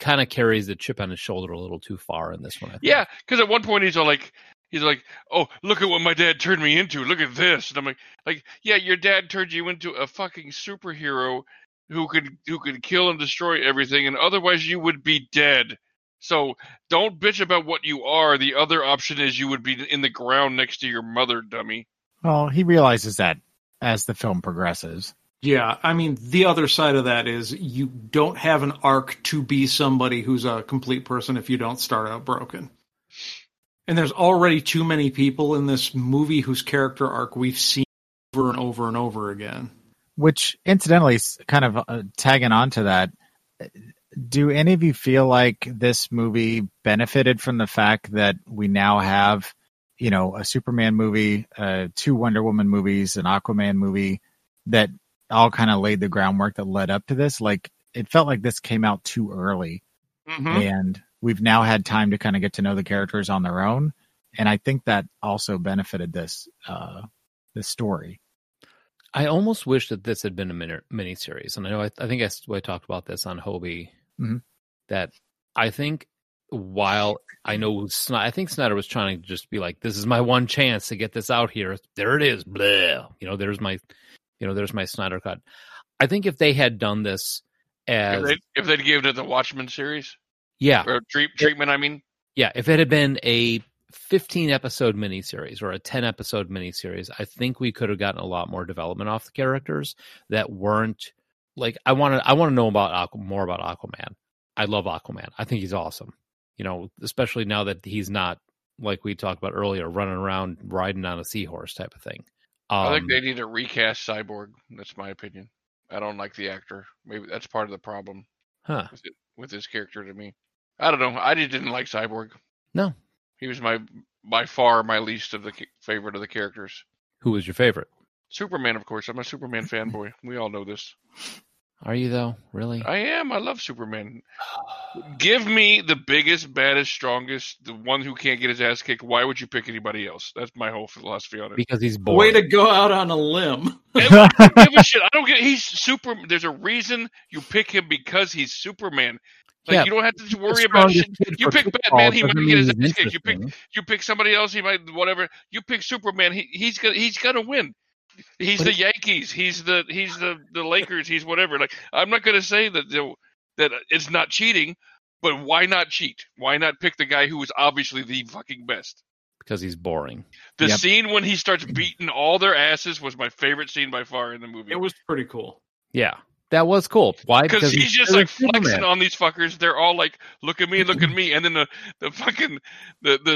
kind of carries the chip on his shoulder a little too far in this one, I think. Yeah, because at one point he's all like, he's like, oh, look at what my dad turned me into. Look at this. And I'm like, yeah, your dad turned you into a fucking superhero who could kill and destroy everything, and otherwise you would be dead. So don't bitch about what you are. The other option is you would be in the ground next to your mother, dummy. Well, he realizes that as the film progresses. Yeah, I mean, the other side of that is you don't have an arc to be somebody who's a complete person if you don't start out broken. And there's already too many people in this movie whose character arc we've seen over and over and over again. Which, incidentally, is kind of tagging on to that, do any of you feel like this movie benefited from the fact that we now have, you know, a Superman movie, 2 Wonder Woman movies, an Aquaman movie that all kind of laid the groundwork that led up to this? Like, it felt like this came out too early. And we've now had time to kind of get to know the characters on their own. And I think that also benefited this this story. I almost wish that this had been a miniseries. And I know I think I talked about this on Hobie, that I think while I know I think Snyder was trying to just be like, this is my one chance to get this out here. There it is. Blah. You know, there's my Snyder cut. I think if they had done this as... If they'd given it the Watchmen series? Yeah. Or treatment, I mean. Yeah, if it had been a 15-episode miniseries or a 10-episode miniseries, I think we could have gotten a lot more development off the characters that weren't like, I want to know about more about Aquaman. I love Aquaman. I think he's awesome. You know, especially now that he's not, like we talked about earlier, running around riding on a seahorse type of thing. I think they need to recast Cyborg. That's my opinion. I don't like the actor. Maybe that's part of the problem with his character to me. I don't know. I just didn't like Cyborg. No. He was by far my least of the favorite of the characters. Who was your favorite? Superman, of course. I'm a Superman fanboy. We all know this. Are you, though? Really? I am. I love Superman. Give me the biggest, baddest, strongest, the one who can't get his ass kicked. Why would you pick anybody else? That's my whole philosophy on it. Because he's boring. Way to go out on a limb. I don't give a shit. I don't get it. He's super. There's a reason you pick him because he's Superman. Like, yeah, you don't have to worry about shit. You pick Batman, he might get his ass kicked. You pick somebody else, he might whatever. You pick Superman, he's gonna win. He's the Yankees. He's the Lakers. He's whatever. Like, I'm not gonna say that it's not cheating, but why not cheat? Why not pick the guy who is obviously the fucking best? Because he's boring. The scene when he starts beating all their asses was my favorite scene by far in the movie. It was pretty cool. Yeah. That was cool. Why? Because he's just like flexing on these fuckers. They're all like, "Look at me, look at me!" And then the fucking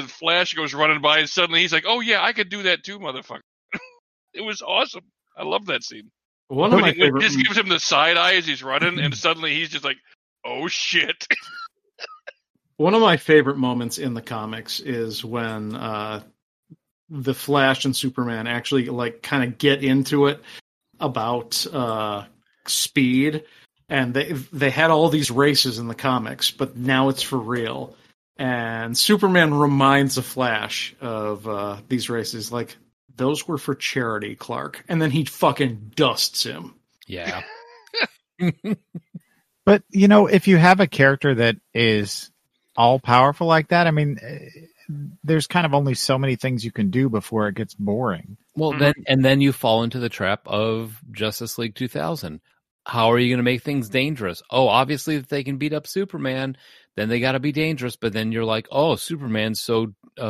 Flash goes running by, and suddenly he's like, "Oh yeah, I could do that too, motherfucker!" It was awesome. I love that scene. One of my favorite. Just gives him the side eye as he's running, and suddenly he's just like, "Oh shit!" One of my favorite moments in the comics is when the Flash and Superman actually like kind of get into it about speed, and they had all these races in the comics, but now it's for real, and Superman reminds the Flash of these races, like, those were for charity, Clark, and then he fucking dusts him. Yeah. But you know, if you have a character that is all powerful like that, I mean, there's kind of only so many things you can do before it gets boring. Well, then you fall into the trap of Justice League 2000. How are you going to make things dangerous? Oh, obviously, if they can beat up Superman, then they got to be dangerous. But then you're like, oh, Superman's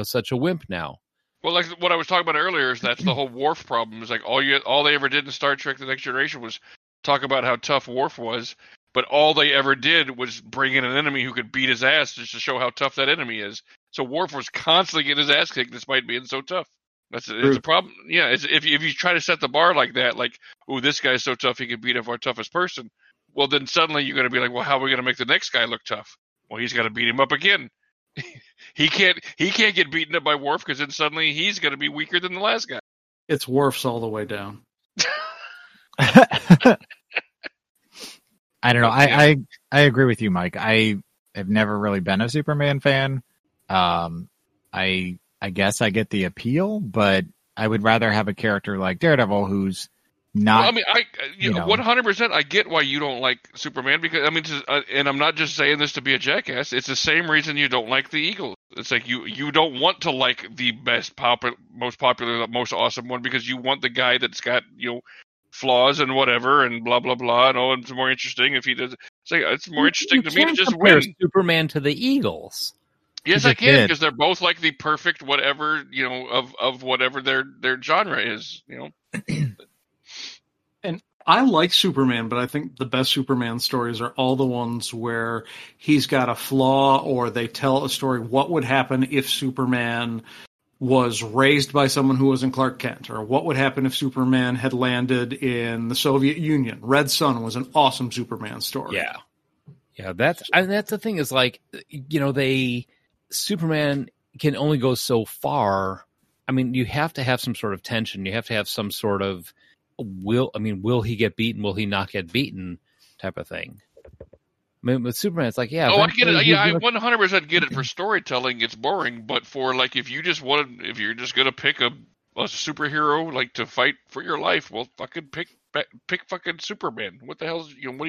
such a wimp now. Well, like what I was talking about earlier is that's the whole Worf problem. Is like all they ever did in Star Trek: The Next Generation was talk about how tough Worf was, but all they ever did was bring in an enemy who could beat his ass just to show how tough that enemy is. So Worf was constantly getting his ass kicked despite being so tough. It's a problem. Yeah, if you try to set the bar like that, like, oh, this guy's so tough he can beat up our toughest person, well, then suddenly you're going to be like, well, how are we going to make the next guy look tough? Well, he's got to beat him up again. He can't get beaten up by Worf because then suddenly he's going to be weaker than the last guy. It's Worf's all the way down. I don't know. I agree with you, Mike. I have never really been a Superman fan. I guess I get the appeal, but I would rather have a character like Daredevil who's not. Well, I mean, you know, 100%. I get why you don't like Superman because I mean, and I'm not just saying this to be a jackass. It's the same reason you don't like the Eagles. It's like you don't want to like the best, most popular, most awesome one because you want the guy that's got, you know, flaws and whatever and blah blah blah and oh, it's more interesting if he does. It's like it's more interesting to me to just win Superman to the Eagles. Yes, I can, because they're both like the perfect whatever, you know, of whatever their genre is, you know. And I like Superman, but I think the best Superman stories are all the ones where he's got a flaw or they tell a story. What would happen if Superman was raised by someone who wasn't Clark Kent? Or what would happen if Superman had landed in the Soviet Union? Red Sun was an awesome Superman story. Yeah. Yeah, that's the thing is like, you know, Superman can only go so far. I mean, you have to have some sort of tension. You have to have some sort of will he get beaten? Will he not get beaten? Type of thing. I mean, with Superman, it's like, yeah. Oh, I get it. Yeah, I 100% get it. For storytelling, it's boring. But for like, if you're just gonna pick a superhero like to fight for your life, well, fucking pick fucking Superman. What the hell's what are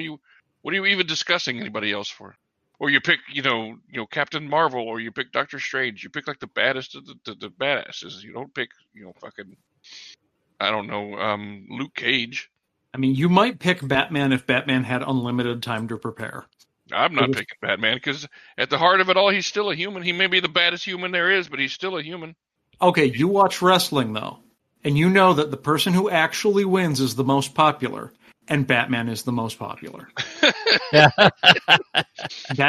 you even discussing anybody else for? Or you pick, you know, Captain Marvel, or you pick Doctor Strange. You pick like the baddest of the badasses. You don't pick, you know, fucking, I don't know, Luke Cage. I mean, you might pick Batman if Batman had unlimited time to prepare. I'm not picking Batman because at the heart of it all, he's still a human. He may be the baddest human there is, but he's still a human. Okay, you watch wrestling though, and you know that the person who actually wins is the most popular. And Batman is the most popular. That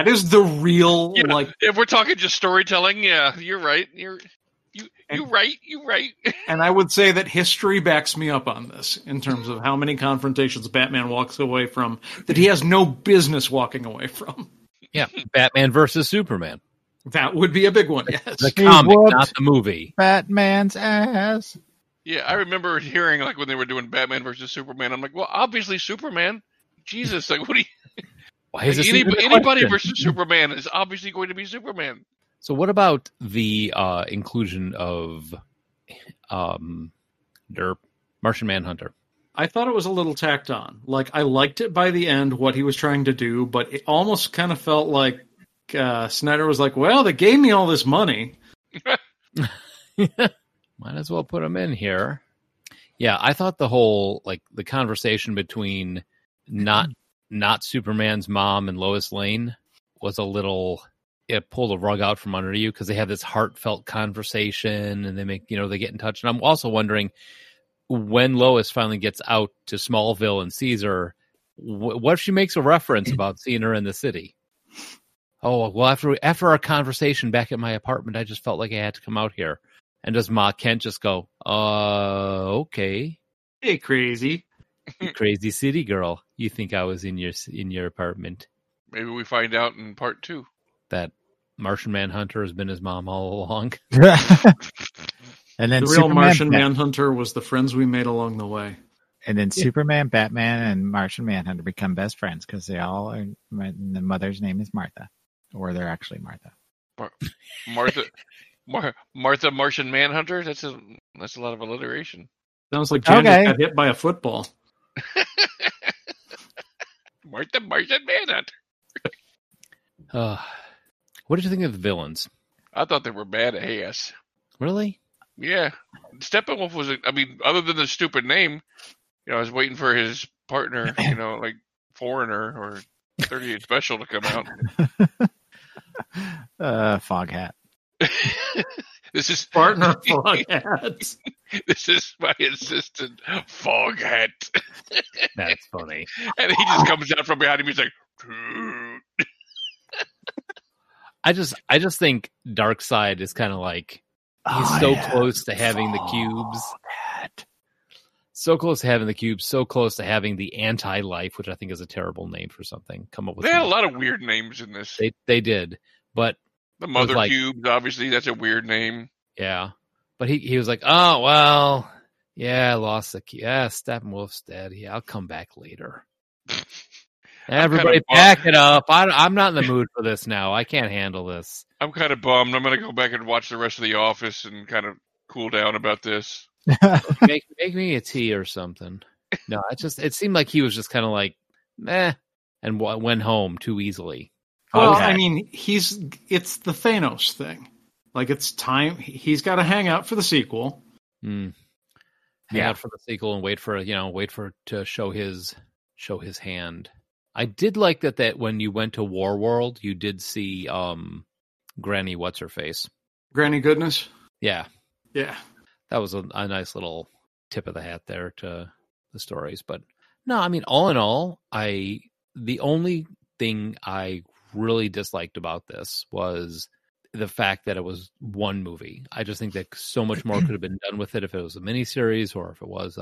is the real, yeah, like. If we're talking just storytelling, yeah, you're right. You're right. And I would say that history backs me up on this in terms of how many confrontations Batman walks away from that he has no business walking away from. Yeah, Batman versus Superman. That would be a big one. Yes, the comic, not the movie. Batman's ass. Yeah, I remember hearing like when they were doing Batman versus Superman. I'm like, well, obviously Superman. Jesus, like, what do you... Why is this anybody versus Superman is obviously going to be Superman. So what about the inclusion of Martian Manhunter? I thought it was a little tacked on. Like, I liked it by the end, what he was trying to do, but it almost kind of felt like Snyder was like, well, they gave me all this money. Might as well put him in here. Yeah, I thought the whole, like, the conversation between not Superman's mom and Lois Lane was a little... It pulled a rug out from under you, because they have this heartfelt conversation and they make, you know, they get in touch. And I'm also wondering, when Lois finally gets out to Smallville and sees her, what if she makes a reference about seeing her in the city? Oh, well, after our conversation back at my apartment, I just felt like I had to come out here. And does Ma Kent just go, okay. Hey, crazy. Crazy city girl. You think I was in your apartment. Maybe we find out in part 2. That Martian Manhunter has been his mom all along. And then the real Martian Manhunter was the friends we made along the way. And then Superman, Batman, and Martian Manhunter become best friends because they all are. The mother's name is Martha, or they're actually Martha. Martha, Martian Manhunter. That's a lot of alliteration. Sounds like Janet got hit by a football. Martha, Martian Manhunter. What did you think of the villains? I thought they were badass. Really? Yeah. Steppenwolf was, other than the stupid name, you know, I was waiting for his partner, you know, like Foreigner or 38 Special to come out. Fog hat. This is partner Fog Hat. This is my assistant Fog Hat. That's funny. And he just comes out from behind him. He's like, I just think Darkseid is kind of like, he's so close to having the cubes. So close to having the cubes, so close to having the anti-life, which I think is a terrible name for something. Come up with. They had a lot of weird names in this. They did. But the Mother Cubes, obviously, that's a weird name. Yeah. But he was like, oh, well, yeah, I lost the key. Yeah, Steppenwolf's dead. Yeah, I'll come back later. Everybody, back it up. I'm not in the mood for this now. I can't handle this. I'm kind of bummed. I'm going to go back and watch the rest of The Office and kind of cool down about this. make me a tea or something. No, it seemed like he was just kind of like, meh, and went home too easily. Well, okay. I mean, it's the Thanos thing. Like, it's time. He's got to hang out for the sequel. Mm. Hang out for the sequel and wait for to show his hand. I did like that when you went to War World, you did see Granny What's-Her-Face. Granny Goodness? Yeah. Yeah. That was a nice little tip of the hat there to the stories. But no, I mean, all in all, the only thing I really disliked about this was the fact that it was one movie. I just think that so much more could have been done with it if it was a miniseries or if it was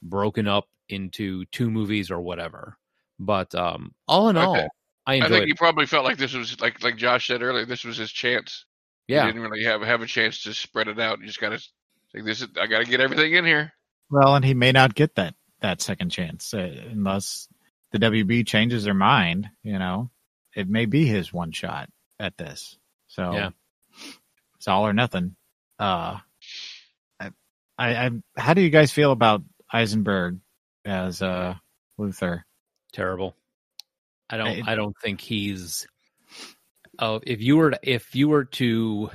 broken up into 2 movies or whatever. But all in all, I enjoyed it. I think he probably felt like this was, like Josh said earlier, this was his chance. Yeah. He didn't really have a chance to spread it out. You just got to think, I got to get everything in here. Well, and he may not get that second chance unless the WB changes their mind. You know, it may be his one shot at this. So yeah. It's all or nothing. How do you guys feel about Eisenberg as Luthor? Terrible. I don't think he's. If you were to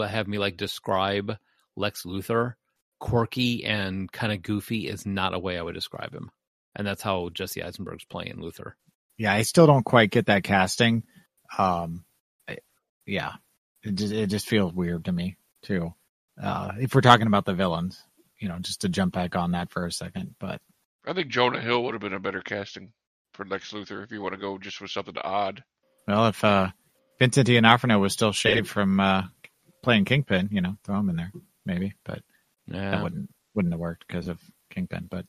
have me like describe Lex Luthor, quirky and kind of goofy is not a way I would describe him, and that's how Jesse Eisenberg's playing Luthor. Yeah, I still don't quite get that casting. It just feels weird to me too. If we're talking about the villains, you know, just to jump back on that for a second, but. I think Jonah Hill would have been a better casting for Lex Luthor if you want to go just with something odd. Well, if Vincent D'Onofrio was still shaved from playing Kingpin, you know, throw him in there maybe, but that wouldn't have worked because of Kingpin. But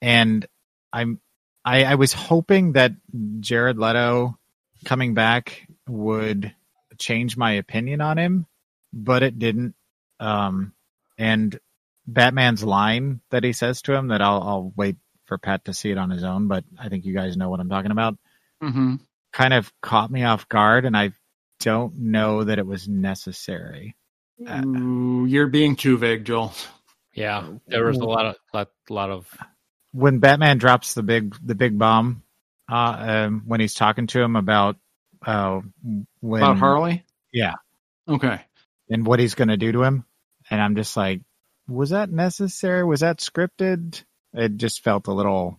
and I was hoping that Jared Leto coming back would change my opinion on him, but it didn't. And Batman's line that he says to him that I'll wait for Pat to see it on his own, but I think you guys know what I'm talking about. Mm-hmm. Kind of caught me off guard, and I don't know that it was necessary. Ooh, you're being too vague, Joel. Yeah, there was a lot of when Batman drops the big bomb when he's talking to him about Harley. Yeah. Okay. And what he's going to do to him, and I'm just like, was that necessary? Was that scripted? It just felt a little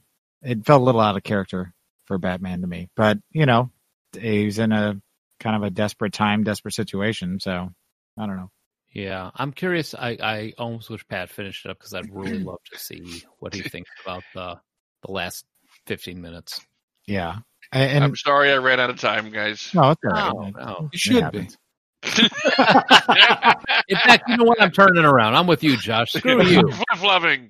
out of character for Batman to me. But you know, he's in a kind of a desperate time, desperate situation. So I don't know. Yeah, I'm curious. I almost wish Pat finished it up because I'd really love to see what he thinks about the last 15 minutes. Yeah, and I'm sorry I ran out of time, guys. No, it's all right. No. You should be. In fact, you know what? I'm turning around. I'm with you, Josh. Screw you. Loving.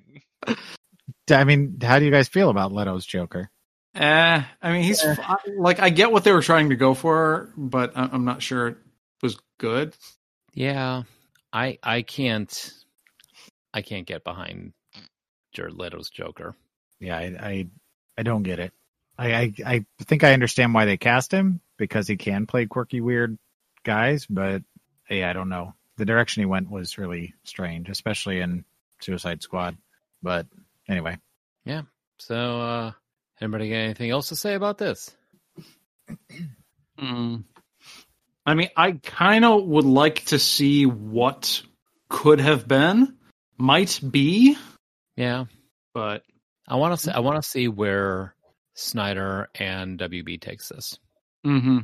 I mean, how do you guys feel about Leto's Joker? I mean, he's like, I get what they were trying to go for, but I'm not sure it was good. Yeah, I can't get behind Jared Leto's Joker. Yeah, I don't get it. I think I understand why they cast him because he can play quirky, weird guys, but hey, I don't know. The direction he went was really strange, especially in Suicide Squad. But anyway, yeah. So, anybody got anything else to say about this? I mean, I kind of would like to see what could have been, might be. Yeah, but I want to see where Snyder and WB takes this. Mm-hmm.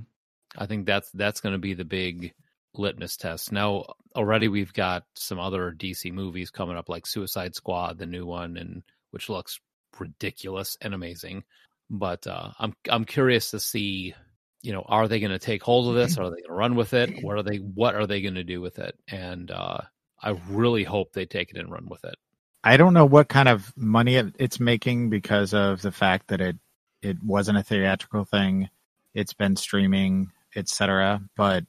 I think that's going to be the big litmus test. Now, already we've got some other DC movies coming up, like Suicide Squad, the new one, and which looks ridiculous and amazing. But I'm curious to see, you know, are they going to take hold of this? Are they going to run with it? What are they going to do with it? And I really hope they take it and run with it. I don't know what kind of money it's making because of the fact that it wasn't a theatrical thing. It's been streaming, etc. But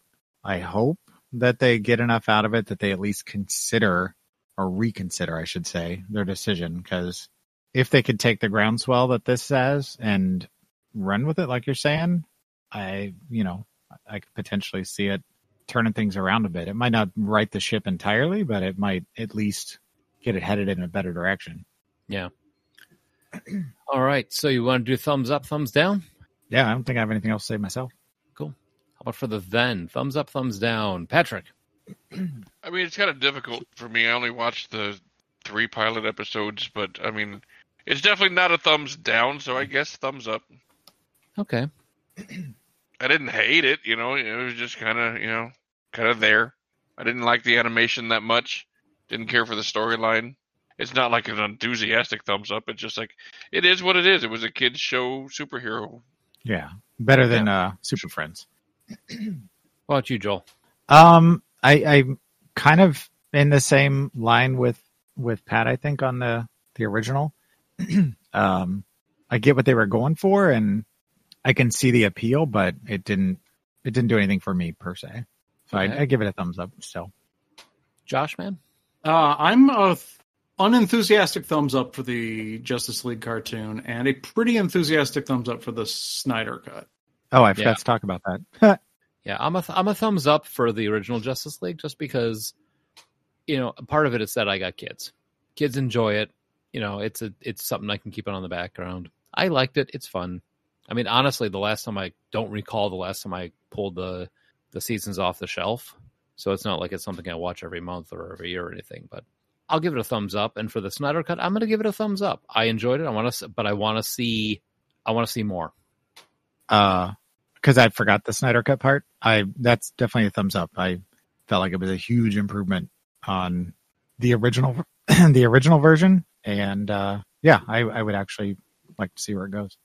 I hope that they get enough out of it that they at least consider, or reconsider, I should say, their decision. Because if they could take the groundswell that this says and run with it, like you're saying, I could potentially see it turning things around a bit. It might not right the ship entirely, but it might at least get it headed in a better direction. Yeah. All right. So you want to do thumbs up, thumbs down? Yeah, I don't think I have anything else to say myself. Cool. How about for the then? Thumbs up, thumbs down. Patrick? I mean, it's kind of difficult for me. I only watched the 3 pilot episodes, but, I mean, it's definitely not a thumbs down, so I guess thumbs up. Okay. I didn't hate it, you know. It was just kind of there. I didn't like the animation that much. Didn't care for the storyline. It's not like an enthusiastic thumbs up. It's just like, it is what it is. It was a kid's show superhero. Yeah, better than Super Friends. What about you, Joel? I'm kind of in the same line with Pat, I think, on the original. I get what they were going for, and I can see the appeal, but it didn't do anything for me, per se. So okay. I give it a thumbs up still. Josh, man? I'm a unenthusiastic thumbs up for the Justice League cartoon and a pretty enthusiastic thumbs up for the Snyder cut. Oh, I forgot to talk about that. Yeah, I'm a thumbs up for the original Justice League just because, you know, part of it is that I got kids. Kids enjoy it. You know, it's something I can keep on the background. I liked it. It's fun. I mean, honestly, I don't recall the last time I pulled the seasons off the shelf. So it's not like it's something I watch every month or every year or anything, but I'll give it a thumbs up, and for the Snyder cut, I'm going to give it a thumbs up. I enjoyed it. I want to see more. Because I forgot the Snyder cut part. That's definitely a thumbs up. I felt like it was a huge improvement on the original, the original version, and I would actually like to see where it goes.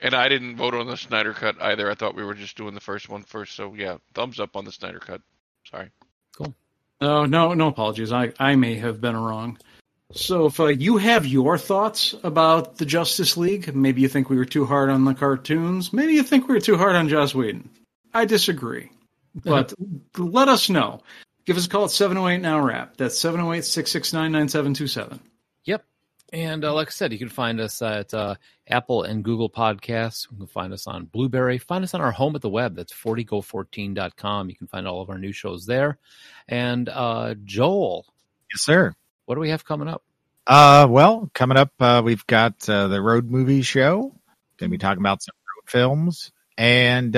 And I didn't vote on the Snyder cut either. I thought we were just doing the first one first. So yeah, thumbs up on the Snyder cut. Sorry. Cool. Oh, no apologies. I may have been wrong. So if you have your thoughts about the Justice League, maybe you think we were too hard on the cartoons. Maybe you think we were too hard on Joss Whedon. I disagree. But let us know. Give us a call at 708-NOW-RAP. That's 708-669-9727. Yep. And like I said, you can find us at Apple and Google Podcasts. You can find us on Blueberry. Find us on our home at the web. That's 40go14.com. You can find all of our new shows there. And Joel. Yes, sir. What do we have coming up? Well, coming up, we've got the Road Movie Show. Going to be talking about some road films. And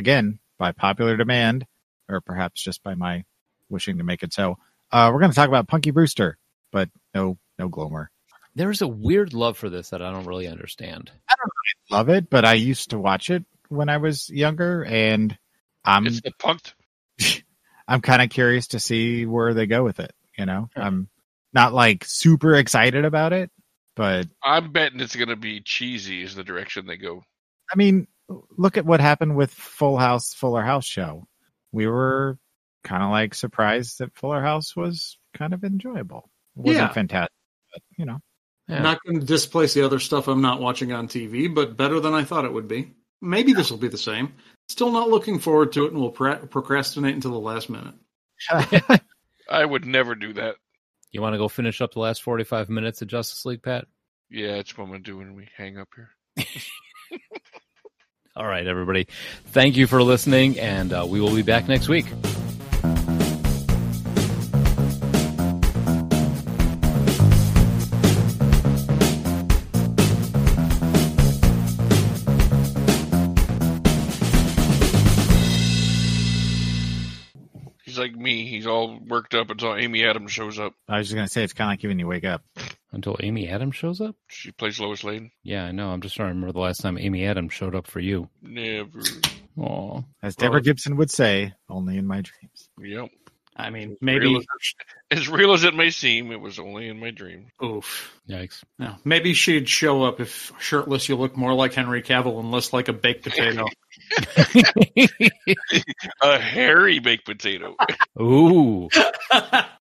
again, by popular demand, or perhaps just by my wishing to make it so, we're going to talk about Punky Brewster, but no Glomer. There's a weird love for this that I don't really understand. I don't really love it, but I used to watch it when I was younger, and I'm kind of curious to see where they go with it. You know, sure. I'm not like super excited about it, but I'm betting it's going to be cheesy is the direction they go. I mean, look at what happened with Fuller House show. We were kind of like surprised that Fuller House was kind of enjoyable. It wasn't fantastic, but you know. Yeah. Not going to displace the other stuff I'm not watching on TV, but better than I thought it would be. Maybe this will be the same. Still not looking forward to it, and we'll procrastinate until the last minute. I would never do that. You want to go finish up the last 45 minutes of Justice League, Pat? Yeah, that's what I'm going to do when we hang up here. All right, everybody. Thank you for listening, and we will be back next week. Like me, he's all worked up until Amy Adams shows up. I was just gonna say it's kind of like you when you wake up. Until Amy Adams shows up? She plays Lois Lane. Yeah, I know. I'm just trying to remember the last time Amy Adams showed up for you. Never. Aw. As Deborah Gibson would say, only in my dreams. Yep. I mean, maybe as real as it may seem, it was only in my dream. Oof. Yikes. No. Maybe she'd show up if shirtless you look more like Henry Cavill and less like a baked potato. A hairy baked potato. Ooh.